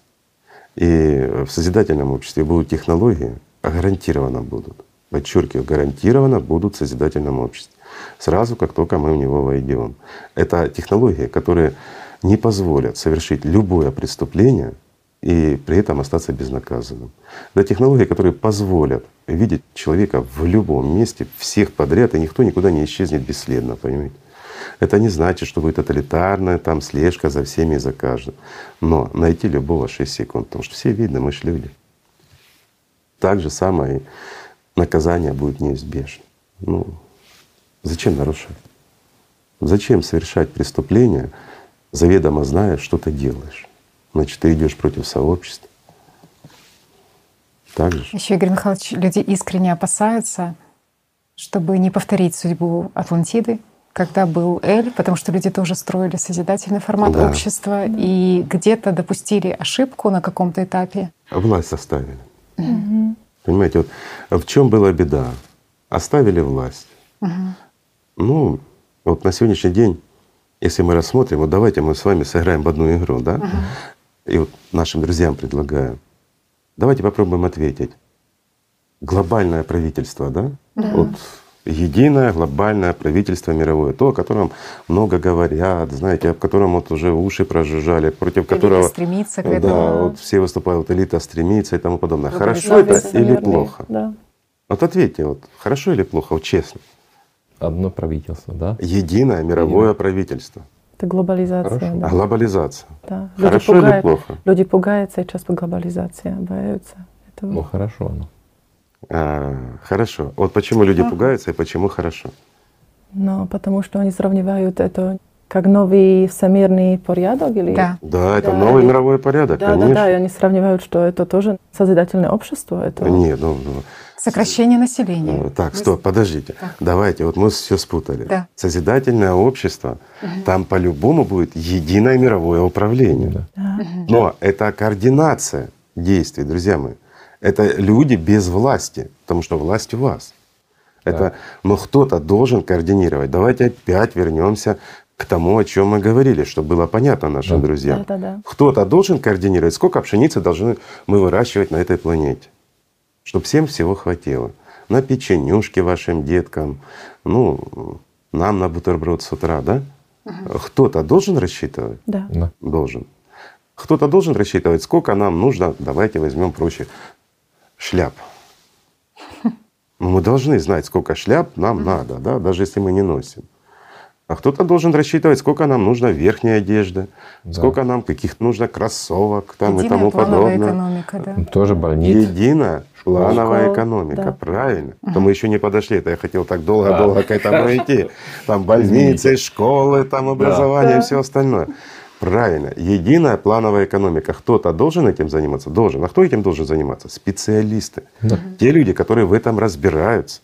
И в созидательном обществе будут технологии, а гарантированно будут, подчеркиваю, гарантированно будут в созидательном обществе. Сразу, как только мы в него войдем. Это технологии, которые не позволят совершить любое преступление и при этом остаться безнаказанным. Это технологии, которые позволят видеть человека в любом месте, всех подряд, и никто никуда не исчезнет бесследно, понимаете? Это не значит, что будет тоталитарная там слежка за всеми и за каждым. Но найти любого шесть секунд, потому что все видно, мы же люди. Так же самое и наказание будет неизбежно. Ну зачем нарушать? Зачем совершать преступление, заведомо зная, что ты делаешь? Значит, ты идешь против сообщества. Так же. Еще, Игорь Михайлович, люди искренне опасаются, чтобы не повторить судьбу Атлантиды, когда был Эль, потому что люди тоже строили созидательный формат, да, общества, и где-то допустили ошибку на каком-то этапе. Власть оставили. Угу. Понимаете, вот в чем была беда? Оставили власть. Угу. Ну, вот на сегодняшний день, если мы рассмотрим, вот давайте мы с вами сыграем в одну игру, да? Угу. И вот нашим друзьям предлагаю, давайте попробуем ответить. Глобальное правительство, да? Да. Вот единое глобальное правительство мировое, то, о котором много говорят, знаете, о котором вот уже уши прожужжали, против элита которого… стремится к этому. Да, вот все выступают, элита стремится и тому подобное. Вы хорошо это или плохо? Да. Вот ответьте, вот, хорошо или плохо, вот честно. Одно правительство, да? Единое мировое Единое. правительство. Это глобализация. Да. Глобализация. Да. Хорошо пугают, или плохо? Люди пугаются, и часто глобализация, боятся этого. Ну хорошо оно. А, хорошо. Вот почему люди да. пугаются и почему хорошо? Ну, потому что они сравнивают это как новый всемирный порядок или… Да, да это да, новый и... мировой порядок, да, конечно. Да, да, и они сравнивают, что это тоже созидательное общество. Это... Нет, ну… Сокращение населения. Так, стоп, подождите. Так. Давайте, вот мы все спутали. Да. Созидательное общество, угу. там по-любому будет единое мировое управление. Да. Да. Но это координация действий, друзья мои. Это люди без власти, потому что власть у вас. Да. Это, но кто-то должен координировать. Давайте опять вернемся к тому, о чем мы говорили, чтобы было понятно нашим да. друзьям. Да, да, да. Кто-то должен координировать, сколько пшеницы должны мы выращивать на этой планете, чтобы всем всего хватило. На печенюшки вашим деткам, ну, нам на бутерброд с утра, да? Угу. Кто-то должен рассчитывать? Да. Да. Должен. Кто-то должен рассчитывать, сколько нам нужно, давайте возьмем проще. Шляп. Но мы должны знать, сколько шляп нам надо, да, даже если мы не носим. А кто-то должен рассчитывать, сколько нам нужно верхней одежды, да. сколько нам каких нужно кроссовок там, и тому подобное. Единая плановая экономика, да. Тоже больница. Единая плановая Школ, экономика, да. правильно. Uh-huh. То мы еще не подошли, это я хотел так долго-долго к этому идти. Там больницы, школы, там образование и все остальное. Правильно. Единая плановая экономика. Кто-то должен этим заниматься? Должен. А кто этим должен заниматься? Специалисты. Да. Те люди, которые в этом разбираются.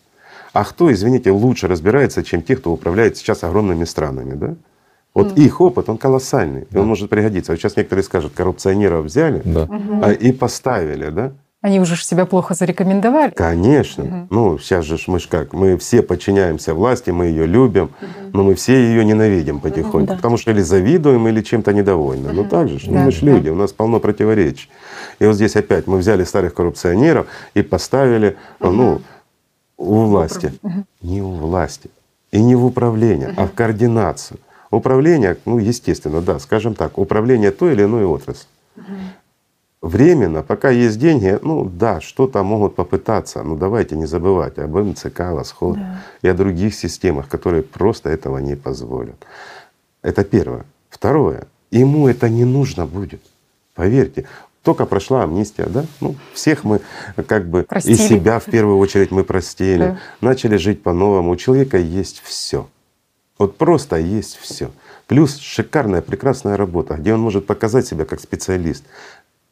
А кто, извините, лучше разбирается, чем те, кто управляет сейчас огромными странами, да? Вот mm. их опыт, он колоссальный, да. и он может пригодиться. Вот сейчас некоторые скажут, коррупционеров взяли да. а, и поставили, да? Они уже ж себя плохо зарекомендовали. Конечно. Угу. Ну, сейчас же мы ж как, мы все подчиняемся власти, мы ее любим, угу. но мы все ее ненавидим потихоньку. Угу, да. Потому что или завидуем, или чем-то недовольны. Угу. Ну так же, да, мы же да. люди, у нас полно противоречий. И вот здесь опять мы взяли старых коррупционеров и поставили, угу. ну, у власти. Угу. Не у власти. И не в управление, угу. а в координацию. Управление, ну, естественно, да, скажем так, управление той или иной отраслью. Угу. Временно, пока есть деньги, ну да, что-то могут попытаться, но давайте не забывать об МЦК «Восход» да. и о других системах, которые просто этого не позволят. Это первое. Второе. Ему это не нужно будет, поверьте. Только прошла амнистия, да? Ну, всех мы как бы… Простили. И себя в первую очередь мы простили, да. начали жить по-новому. У человека есть все. Вот просто есть все. Плюс шикарная, прекрасная работа, где он может показать себя как специалист.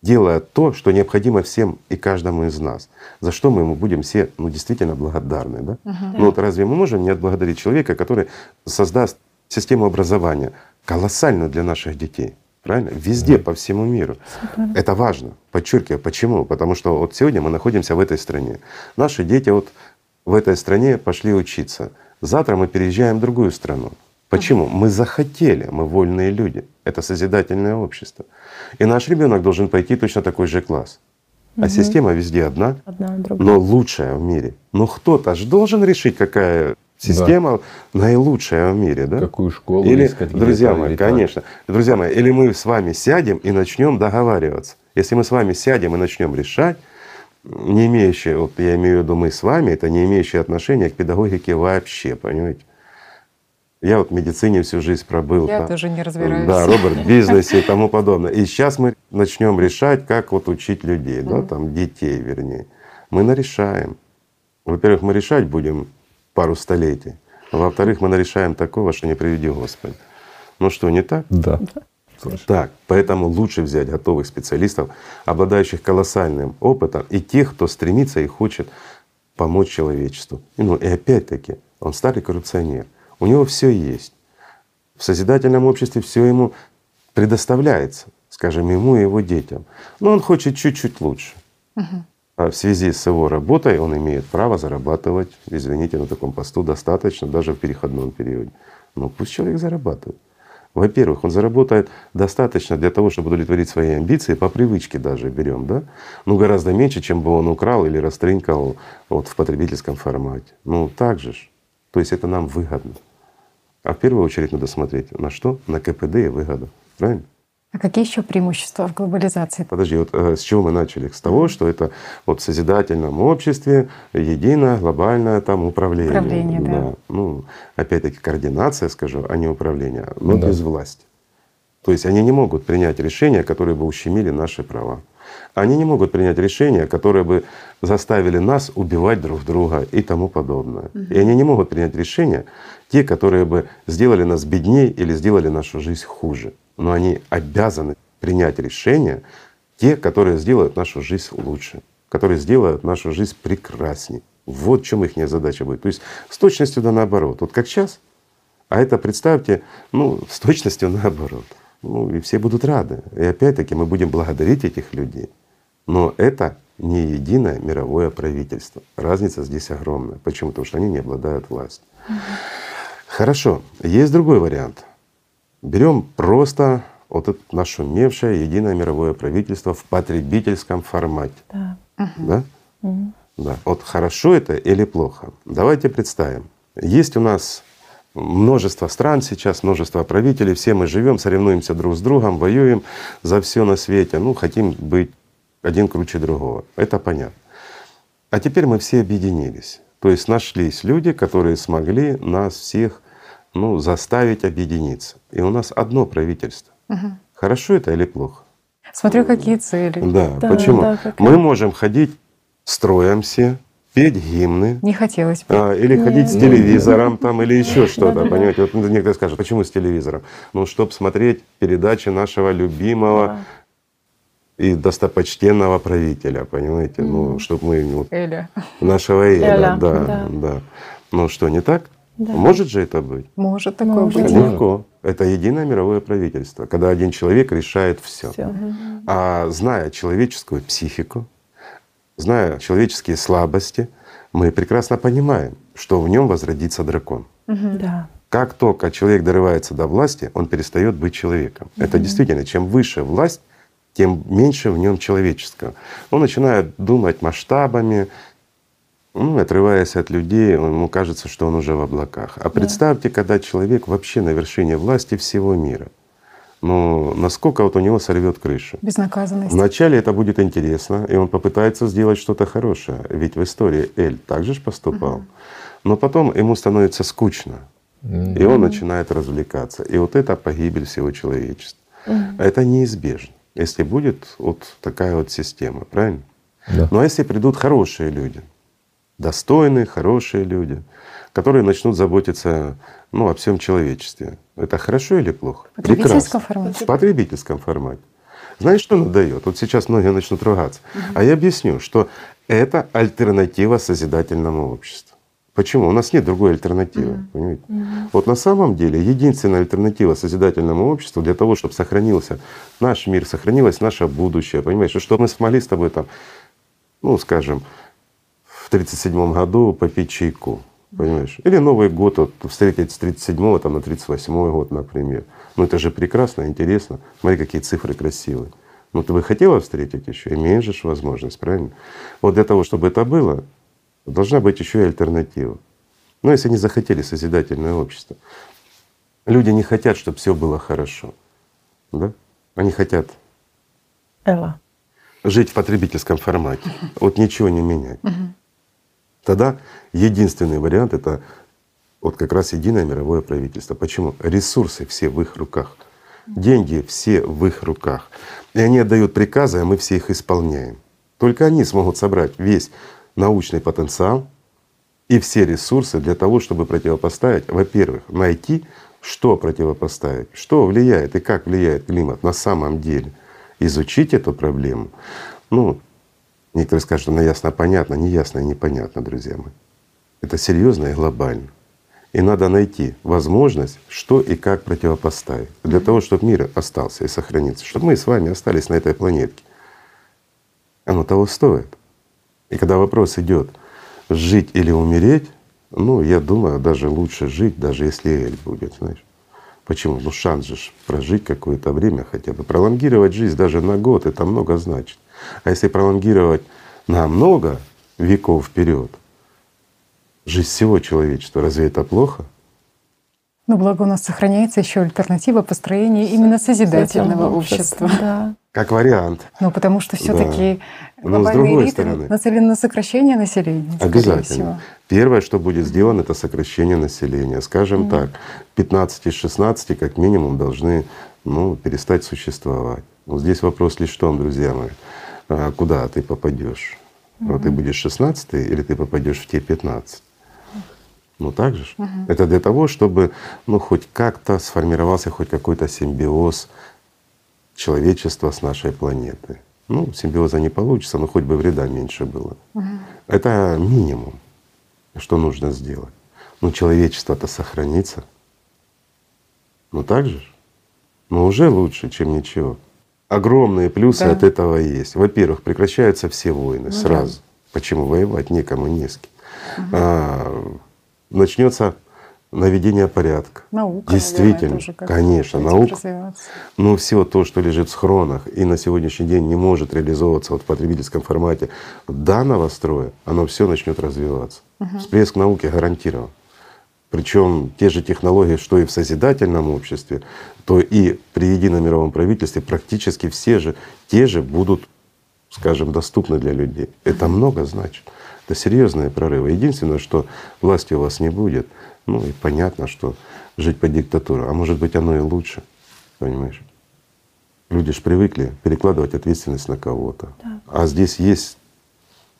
делая то, что необходимо всем и каждому из нас, за что мы ему будем все ну, действительно благодарны. Да? Uh-huh. Но вот разве мы можем не отблагодарить человека, который создаст систему образования, колоссальную для наших детей? Правильно? Везде, по всему миру. Супер. Это важно. Подчеркиваю, почему? Потому что вот сегодня мы находимся в этой стране. Наши дети вот в этой стране пошли учиться. Завтра мы переезжаем в другую страну. Почему? Мы захотели, мы вольные люди. Это созидательное общество. И наш ребенок должен пойти точно такой же класс. А угу. система везде одна, одна но лучшая в мире. Но кто-то же должен решить, какая система да. наилучшая в мире, да? Какую школу или, искать? Друзья мои, конечно, друзья мои, или мы с вами сядем и начнем договариваться. Если мы с вами сядем и начнем решать, не имеющие, вот я имею в виду мы с вами, это не имеющие отношения к педагогике вообще, понимаете? Я вот в медицине всю жизнь пробыл. Я там, тоже не разбираюсь. Да, Роберт, в бизнесе и тому подобное. И сейчас мы начнем решать, как вот учить людей, да, там детей, вернее. Мы нарешаем. Во-первых, мы решать будем пару столетий. Во-вторых, мы нарешаем такого, что не приведи Господь. Ну что, не так? Да. Так, поэтому лучше взять готовых специалистов, обладающих колоссальным опытом, и тех, кто стремится и хочет помочь человечеству. Ну и опять-таки, он старый коррупционер, у него все есть. В созидательном обществе все ему предоставляется, скажем, ему и его детям. Но он хочет чуть-чуть лучше. Угу. А в связи с его работой он имеет право зарабатывать, извините, на таком посту достаточно, даже в переходном периоде. Но пусть человек зарабатывает. Во-первых, он заработает достаточно для того, чтобы удовлетворить свои амбиции, по привычке даже берем, да? Ну гораздо меньше, чем бы он украл или растрынькал вот в потребительском формате. Ну так же ж. То есть это нам выгодно. А в первую очередь надо смотреть на что? На КПД и выгоду. Правильно? А какие еще преимущества в глобализации? Подожди, вот с чего мы начали? С того, что это вот в созидательном обществе единое глобальное там управление. Управление, да. да. Ну, опять-таки координация, скажу, а не управление, но да. без власти. То есть они не могут принять решения, которые бы ущемили наши права. Они не могут принять решения, которые бы заставили нас убивать друг друга и тому подобное. Угу. И они не могут принять решения, те, которые бы сделали нас беднее или сделали нашу жизнь хуже. Но они обязаны принять решения, те, которые сделают нашу жизнь лучше, которые сделают нашу жизнь прекрасней. Вот в чем их задача будет. То есть с точностью да наоборот. Вот как сейчас, а это представьте, ну, с точностью наоборот. Ну, и все будут рады. И опять-таки мы будем благодарить этих людей. Но это не единое мировое правительство. Разница здесь огромная. Почему? Потому что они не обладают властью. Угу. Хорошо, есть другой вариант. Берем просто вот это нашумевшее единое мировое правительство в потребительском формате. Да. Угу. Да? Угу. Да. Вот хорошо это или плохо? Давайте представим. Есть у нас множество стран сейчас, множество правителей, все мы живем, соревнуемся друг с другом, воюем за все на свете, ну хотим быть один круче другого, это понятно. А теперь мы все объединились, то есть нашлись люди, которые смогли нас всех ну, заставить объединиться. И у нас одно правительство. Угу. Хорошо это или плохо? Смотрю, какие цели. Да, да почему? Да, мы можем ходить строем все, петь гимны. Не хотелось бы. А, или нет. ходить с телевизором нет. там, или еще что-то, понимаете? Вот некоторые скажут, почему с телевизором? Ну, чтобы смотреть передачи нашего любимого да. и достопочтенного правителя, понимаете? Mm. Ну, чтобы мы… Вот, Эля. Нашего Эля, Эля. Да, да. да. Ну что, не так? Да. Может же это быть? Может такое Может. быть. Легко. Это единое мировое правительство, когда один человек решает все. все. А зная человеческую психику, зная человеческие слабости, мы прекрасно понимаем, что в нем возродится дракон. Угу. Да. Как только человек дорывается до власти, он перестает быть человеком. Угу. Это действительно, чем выше власть, тем меньше в нем человеческого. Он начинает думать масштабами, ну, отрываясь от людей, ему кажется, что он уже в облаках. А представьте, да. когда человек вообще на вершине власти всего мира. Но насколько вот у него сорвет крышу. Безнаказанность. Вначале это будет интересно, и он попытается сделать что-то хорошее. Ведь в истории Эль также же поступал. Угу. Но потом ему становится скучно, угу. и он начинает развлекаться. И вот это погибель всего человечества. Угу. Это неизбежно, если будет вот такая вот система, правильно? Да. Но если придут хорошие люди, достойные, хорошие люди, которые начнут заботиться ну, обо всем человечестве. Это хорошо или плохо? В потребительском формате. В потребительском формате. Знаешь, что она дает? Вот сейчас многие начнут ругаться. Угу. А я объясню, что это альтернатива созидательному обществу. Почему? У нас нет другой альтернативы. Угу. Понимаете? Угу. Вот на самом деле единственная альтернатива созидательному обществу для того, чтобы сохранился наш мир, сохранилось наше будущее, понимаешь, чтобы мы смогли с тобой там, ну скажем, в тридцать седьмом году попить чайку. Понимаешь? Или Новый год вот, встретить с тридцать седьмого там, на тридцать восьмой год, например. Ну это же прекрасно, интересно. Смотри, какие цифры красивые. Ну ты бы хотела встретить еще, имеешь же возможность, правильно? Вот для того, чтобы это было, должна быть еще и альтернатива. Но если не захотели созидательное общество, люди не хотят, чтобы все было хорошо. Да? Они хотят Элла. жить в потребительском формате. Вот ничего не менять. Тогда единственный вариант — это вот как раз единое мировое правительство. Почему? Ресурсы все в их руках, деньги все в их руках. И они отдают приказы, а мы все их исполняем. Только они смогут собрать весь научный потенциал и все ресурсы для того, чтобы противопоставить, во-первых, найти, что противопоставить, что влияет и как влияет климат на самом деле, изучить эту проблему. Ну, некоторые скажут, что ясно, понятно, неясно и непонятно, друзья мои. Это серьезно и глобально. И надо найти возможность, что и как противопоставить для того, чтобы мир остался и сохранился, чтобы мы с вами остались на этой планетке. Оно того стоит. И когда вопрос идет жить или умереть, ну, я думаю, даже лучше жить, даже если Эль будет, знаешь. Почему? Ну, шанс же прожить какое-то время хотя бы. Пролонгировать жизнь даже на год — это много значит. А если пролонгировать на много веков вперед жизнь всего человечества, разве это плохо? Но благо у нас сохраняется еще альтернатива построения именно созидательного общества. Да. Как вариант. Ну потому что все-таки да. глобальные элиты нацелены на сокращение населения. Обязательно. Первое, что будет сделано, это сокращение населения. Скажем mm. так, пятнадцать из шестнадцати как минимум должны ну, перестать существовать. Вот здесь вопрос лишь в том, друзья мои, куда ты попадешь? Mm-hmm. Вот ты будешь шестнадцатый или ты попадешь в те пятнадцать? Ну так же. Uh-huh. Это для того, чтобы ну, хоть как-то сформировался хоть какой-то симбиоз человечества с нашей планетой. Ну, симбиоза не получится, но хоть бы вреда меньше было. Uh-huh. Это минимум, что нужно сделать. Но человечество-то сохранится. Ну так же. Но уже лучше, чем ничего. Огромные плюсы да. от этого есть. Во-первых, прекращаются все войны ну, сразу. Да. Почему? Воевать некому, не с кем. Uh-huh. а, Начнется наведение порядка. Наука, действительно, наверное, конечно, наука. Но все то, что лежит в схронах и на сегодняшний день не может реализовываться вот в потребительском формате данного строя, оно все начнет развиваться. Угу. Всплеск науки гарантирован. Причем те же технологии, что и в созидательном обществе, то и при едином мировом правительстве практически все же те же будут, скажем, доступны для людей. Это много значит. Это серьезные прорывы. Единственное, что власти у вас не будет. Ну и понятно, что жить по диктатуре, а может быть, оно и лучше, понимаешь? Люди же привыкли перекладывать ответственность на кого-то. Да. А здесь есть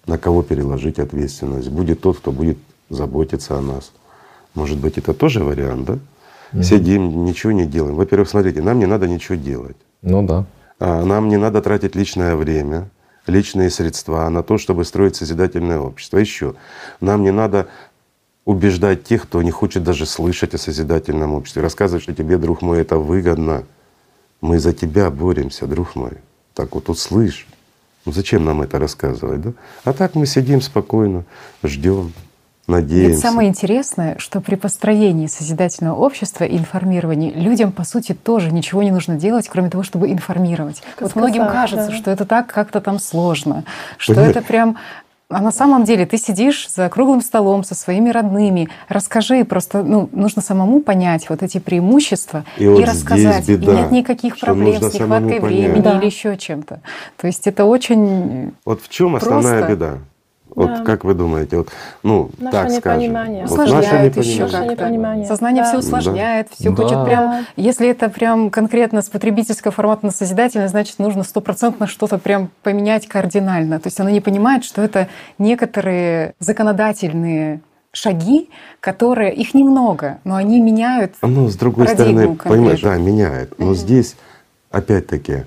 на кого переложить ответственность. Будет тот, кто будет заботиться о нас. Может быть, это тоже вариант, да? Mm-hmm. Сидим, ничего не делаем. Во-первых, смотрите, нам не надо ничего делать. Ну да. А нам не надо тратить личное время, личные средства на то, чтобы строить созидательное общество. Еще нам не надо убеждать тех, кто не хочет даже слышать о созидательном обществе, рассказывать, что тебе, друг мой, это выгодно. Мы за тебя боремся, друг мой. Так вот услышь. Ну зачем нам это рассказывать, да? А так мы сидим спокойно, ждем, надеемся. Ведь самое интересное, что при построении созидательного общества и информировании людям, по сути, тоже ничего не нужно делать, кроме того, чтобы информировать. Как вот сказала, многим кажется, да. что это так как-то там сложно, что Понимаете? это прям… А на самом деле ты сидишь за круглым столом со своими родными, расскажи, просто ну, нужно самому понять вот эти преимущества и, и вот рассказать. Беда, и нет никаких проблем с нехваткой времени да. или еще чем-то. То есть это очень… Вот в чем просто... основная беда? Вот да. как вы думаете, вот, ну, наше так непонимание. скажем, вот усложняет еще как-то. Сознание да. все усложняет, да. все да. хочет прям. Если это прям конкретно с потребительского формата на созидательное, значит, нужно стопроцентно что-то прям поменять кардинально. То есть оно не понимает, что это некоторые законодательные шаги, которые их немного, но они меняют. Ну, с другой стороны, понимаешь, да, меняет. Но здесь опять-таки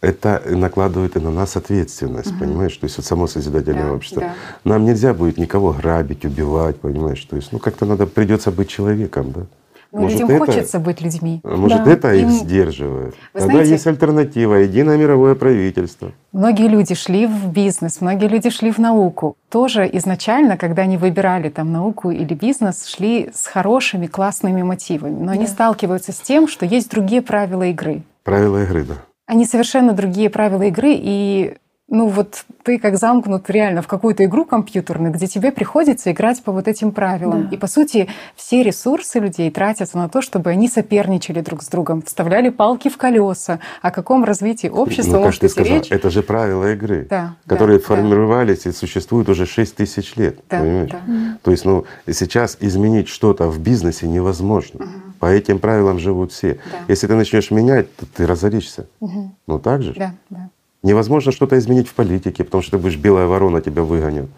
это накладывает и на нас ответственность, угу. понимаешь? То есть вот само созидательное да, общество. Да. Нам нельзя будет никого грабить, убивать, понимаешь? То есть ну как-то надо, придется быть человеком, да? Ну, может, людям это, хочется быть людьми. Может, да. это их Им... сдерживает. Вы Тогда знаете, есть альтернатива. Единое мировое правительство. Многие люди шли в бизнес, многие люди шли в науку. Тоже изначально, когда они выбирали там науку или бизнес, шли с хорошими, классными мотивами. Но да. они сталкиваются с тем, что есть другие правила игры. Правила игры, да. Они совершенно другие правила игры, и ну вот ты как замкнут реально в какую-то игру компьютерную, где тебе приходится играть по вот этим правилам. Да. И по сути все ресурсы людей тратятся на то, чтобы они соперничали друг с другом, вставляли палки в колеса. О каком развитии общества ну, может идти сказал, речь? Это же правила игры, да, которые да, формировались да. и существуют уже шесть тысяч лет. Да, понимаешь? Да. То есть ну, сейчас изменить что-то в бизнесе невозможно. Угу. По этим правилам живут все. Да. Если ты начнешь менять, то ты разоришься. Угу. Ну так же? Да, да. Невозможно что-то изменить в политике, потому что ты будешь белая ворона, тебя выгонят.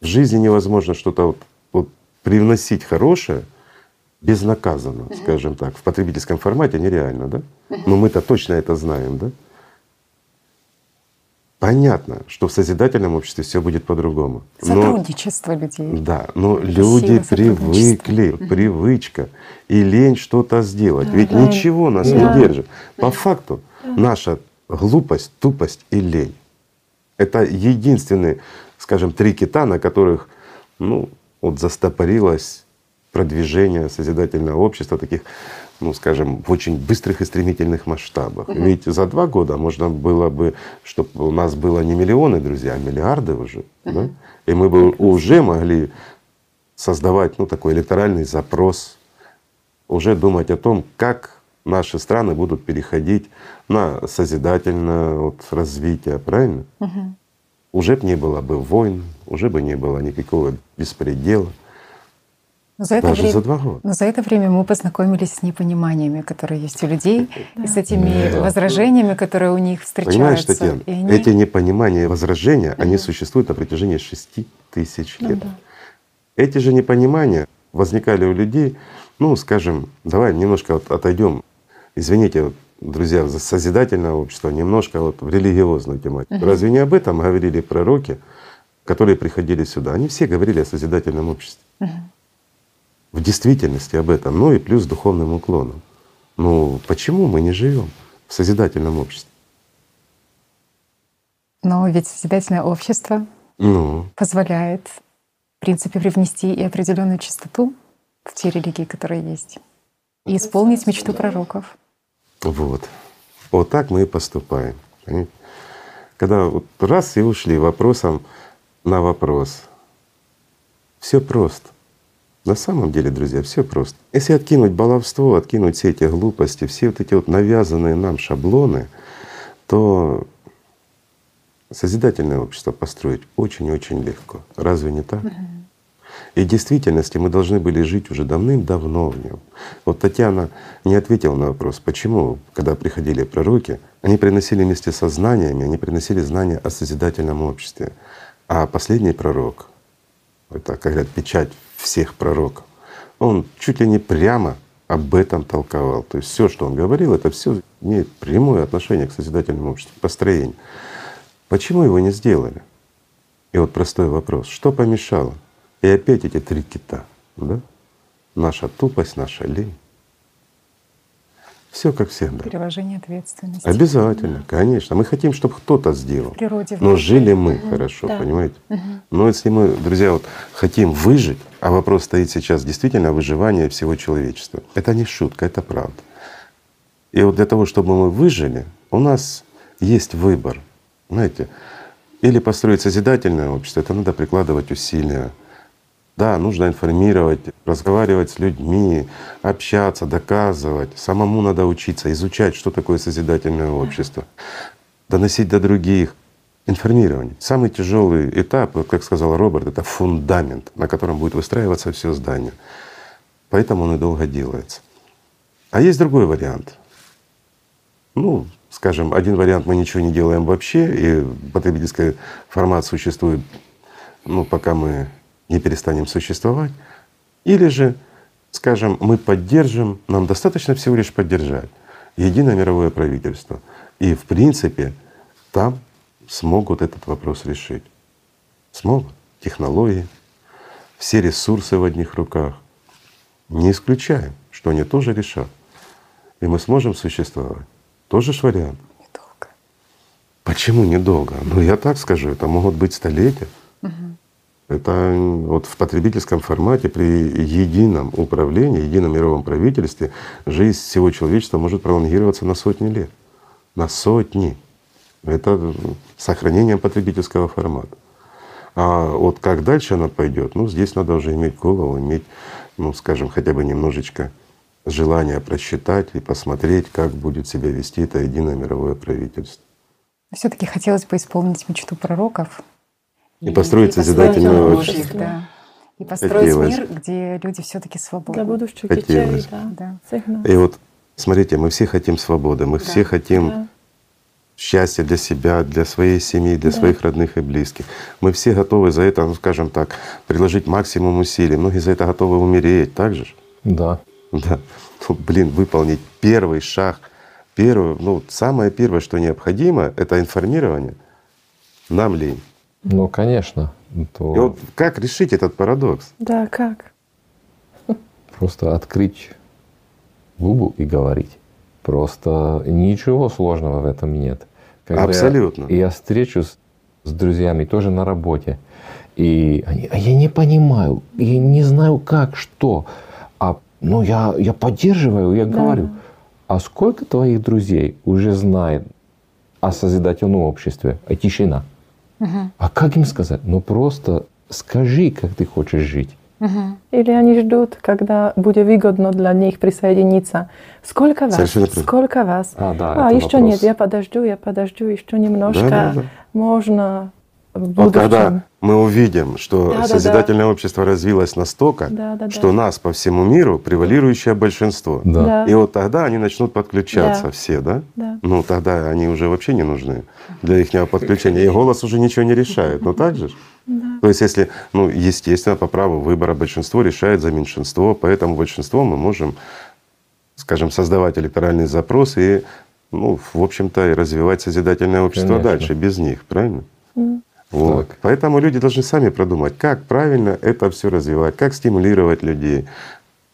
В жизни невозможно что-то вот, вот привносить хорошее безнаказанно, угу. скажем так. В потребительском формате нереально, да? Угу. Но мы-то точно это знаем, да? Понятно, что в созидательном обществе все будет по-другому. Сотрудничество но, людей. Да, но люди привыкли, привычка и лень что-то сделать. Да, Ведь да, ничего нас да. не держит. По да. факту наша глупость, тупость и лень — это единственные, скажем, три кита, на которых ну, вот застопорилось продвижение созидательного общества, таких, ну, скажем, в очень быстрых и стремительных масштабах. Угу. Ведь за два года можно было бы, чтобы у нас было не миллионы, друзья, а миллиарды уже. Угу. Да? И мы бы Прекрасно. уже могли создавать ну, такой электоральный запрос, уже думать о том, как наши страны будут переходить на созидательное вот, развитие, правильно? Угу. Уже бы не было бы войн, уже бы не было никакого беспредела. За это Даже время, за два года. Но за это время мы познакомились с непониманиями, которые есть у людей, да. и с этими да. возражениями, которые у них встречаются. Понимаешь, Татьяна, они... эти непонимания и возражения, угу. они существуют на протяжении шести тысяч лет. Ну, да. Эти же непонимания возникали у людей, ну, скажем, давай немножко вот отойдем, извините, друзья, за созидательное общество, немножко вот в религиозную тематику. Угу. Разве не об этом говорили пророки, которые приходили сюда? Они все говорили о созидательном обществе. Угу. В действительности об этом, ну и плюс с духовным уклоном. Ну почему мы не живем в созидательном обществе? Но ведь созидательное общество ну. позволяет, в принципе, привнести и определенную чистоту в те религии, которые есть, и исполнить мечту пророков. Вот. Вот так мы и поступаем. Понимаете? Когда вот раз и ушли вопросом на вопрос. Все просто. На самом деле, друзья, все просто. Если откинуть баловство, откинуть все эти глупости, все вот эти вот навязанные нам шаблоны, то созидательное общество построить очень-очень легко. Разве не так? Угу. И в действительности мы должны были жить уже давным-давно в нем. Вот Татьяна не ответила на вопрос, почему, когда приходили пророки, они приносили вместе со знаниями, они приносили знания о созидательном обществе. А последний пророк, это, как говорят, печать всех пророков, он чуть ли не прямо об этом толковал. То есть все, что он говорил, это все имеет прямое отношение к созидательному обществу, к построению. Почему его не сделали? И вот простой вопрос: что помешало? И опять эти три кита, да? Наша тупость, наша лень. Все как всегда. Переложение ответственности. Обязательно, да. конечно. Мы хотим, чтобы кто-то сделал. В природе, в но жили мы угу. хорошо, да. понимаете? Угу. Но если мы, друзья, вот хотим выжить, а вопрос стоит сейчас действительно о выживании всего человечества. Это не шутка, это правда. И вот для того, чтобы мы выжили, у нас есть выбор. Знаете, или построить созидательное общество, это надо прикладывать усилия. Да, нужно информировать, разговаривать с людьми, общаться, доказывать. Самому надо учиться, изучать, что такое созидательное общество, доносить до других, информирование. Самый тяжелый этап, вот как сказал Роберт, это фундамент, на котором будет выстраиваться все здание. Поэтому он и долго делается. А есть другой вариант. Ну, скажем, один вариант — мы ничего не делаем вообще, и потребительский формат существует, ну, пока мы не перестанем существовать. Или же, скажем, мы поддержим, нам достаточно всего лишь поддержать единое мировое правительство. И в принципе там смогут этот вопрос решить. Смогут. Технологии, все ресурсы в одних руках. Не исключаем, что они тоже решат. И мы сможем существовать. Тоже ж вариант. Недолго. Почему недолго? Ну я так скажу, это могут быть столетия. Угу. Это вот в потребительском формате при едином управлении, едином мировом правительстве жизнь всего человечества может пролонгироваться на сотни лет. На сотни. Это сохранение потребительского формата. А вот как дальше она пойдет, ну здесь надо уже иметь голову, иметь, ну скажем, хотя бы немножечко желание просчитать и посмотреть, как будет себя вести это единое мировое правительство. Все-таки хотелось бы исполнить мечту пророков. И, и построить созидательное общество. Да. И построить Хотелось. мир, где люди все-таки свободны. Хотелось. Да. И вот смотрите, мы все хотим свободы, мы да. все хотим да. счастья для себя, для своей семьи, для да. своих родных и близких. Мы все готовы за это, ну, скажем так, приложить максимум усилий. Многие за это готовы умереть, так же? Да. Да. Ну, блин, выполнить первый шаг, первый, ну, самое первое, что необходимо, это информирование. Нам лень. Ну, конечно. То... И вот как решить этот парадокс? Да, как? Просто открыть губу и говорить. Просто ничего сложного в этом нет. Когда Абсолютно. Я, я встречусь с друзьями тоже на работе, и они, а я не понимаю, я не знаю как, что, а ну, я, я поддерживаю, я да. говорю. А сколько твоих друзей уже знает о созидательном обществе, о тишине? Uh-huh. А как им сказать? Ну просто скажи, как ты хочешь жить. Uh-huh. Или они ждут, когда будет выгодно для них присоединиться. Сколько вас? Совершенно Сколько правильно. вас? А, да, а еще вопрос. нет, я подожду, я подожду, еще немножко да, да, да. можно. Вот когда мы увидим, что да, созидательное да, да. общество развилось настолько, да, да, да. что нас по всему миру превалирующее большинство. Да. Да. И вот тогда они начнут подключаться да. все, да? да? Ну тогда они уже вообще не нужны для их подключения. И голос уже ничего не решает. Ну так же? Да. То есть если, ну естественно, по праву выбора большинство решает за меньшинство, поэтому большинство мы можем, скажем, создавать электоральный запрос и, ну, в общем-то, и развивать созидательное общество Конечно. дальше без них, правильно? Вот. Поэтому люди должны сами продумать, как правильно это все развивать, как стимулировать людей.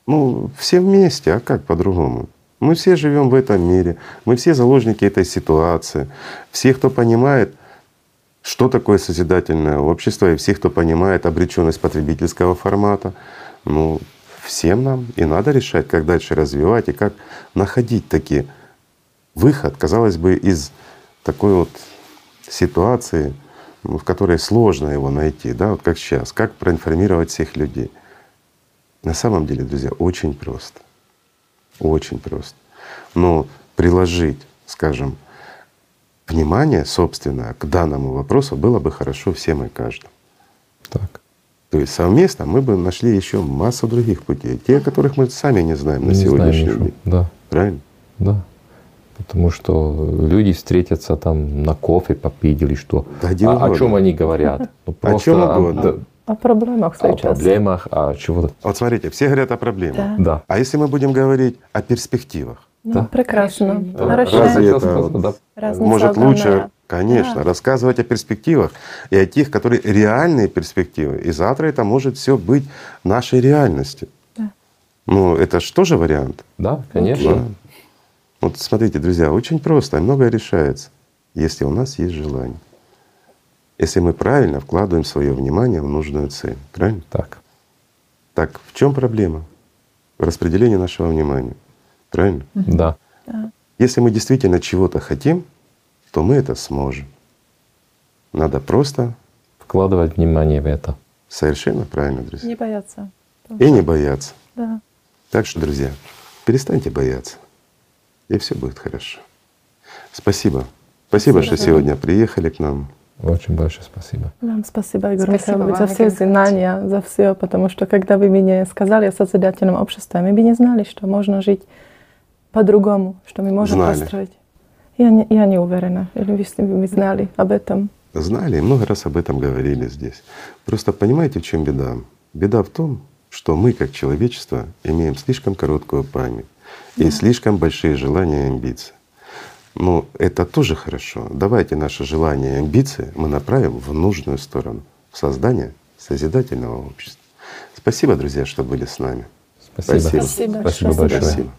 Ну, все вместе, а как по-другому? Мы все живем в этом мире, мы все заложники этой ситуации. Все, кто понимает, что такое созидательное общество, и все, кто понимает обреченность потребительского формата, ну, всем нам и надо решать, как дальше развивать и как находить таки выход, казалось бы, из такой вот ситуации, в которой сложно его найти, да, вот как сейчас, как проинформировать всех людей. На самом деле, друзья, очень просто, очень просто. Но приложить, скажем, внимание собственное к данному вопросу было бы хорошо всем и каждому. Так. То есть совместно мы бы нашли еще массу других путей, те, о которых мы сами не знаем на сегодняшний день. Да. Правильно? Да. Потому что люди встретятся там на кофе попить или что. Да, а, о чем они говорят? Ну, о чем угодно. О, о, о проблемах встречаются. О проблемах, о чего-то. Вот смотрите, все говорят о проблемах. Да. Да. А если мы будем говорить о перспективах? Ну, да. Прекрасно. Да. Разве это да. может лучше? Конечно. Да. Рассказывать о перспективах и о тех, которые реальные перспективы. И завтра это может все быть нашей реальностью. Да. Ну это же тоже вариант. Да, конечно. Да. Вот смотрите, друзья, очень просто, многое решается, если у нас есть желание. Если мы правильно вкладываем свое внимание в нужную цель. Правильно? Так. Так в чем проблема? В распределении нашего внимания. Правильно? Да. Если мы действительно чего-то хотим, то мы это сможем. Надо просто вкладывать внимание в это. Совершенно правильно, друзья. Не бояться. И не бояться. Да. Так что, друзья, перестаньте бояться. И все будет хорошо. Спасибо. Спасибо, спасибо что сегодня приехали к нам. Очень большое спасибо. Вам спасибо, Игорь Михайлович, за все знания, за все, потому что когда вы мне сказали о созидательном обществе, мы бы не знали, что можно жить по-другому, что мы можем знали. построить. Я не, я не уверена. Или вы, вы знали об этом? Знали и много раз об этом говорили здесь. Просто понимаете, в чем беда? Беда в том, что мы, как человечество, имеем слишком короткую память. И слишком большие желания и амбиции. Ну, это тоже хорошо. Давайте наши желания и амбиции мы направим в нужную сторону, в создание созидательного общества. Спасибо, друзья, что были с нами. Спасибо. Спасибо, Спасибо большое. Спасибо.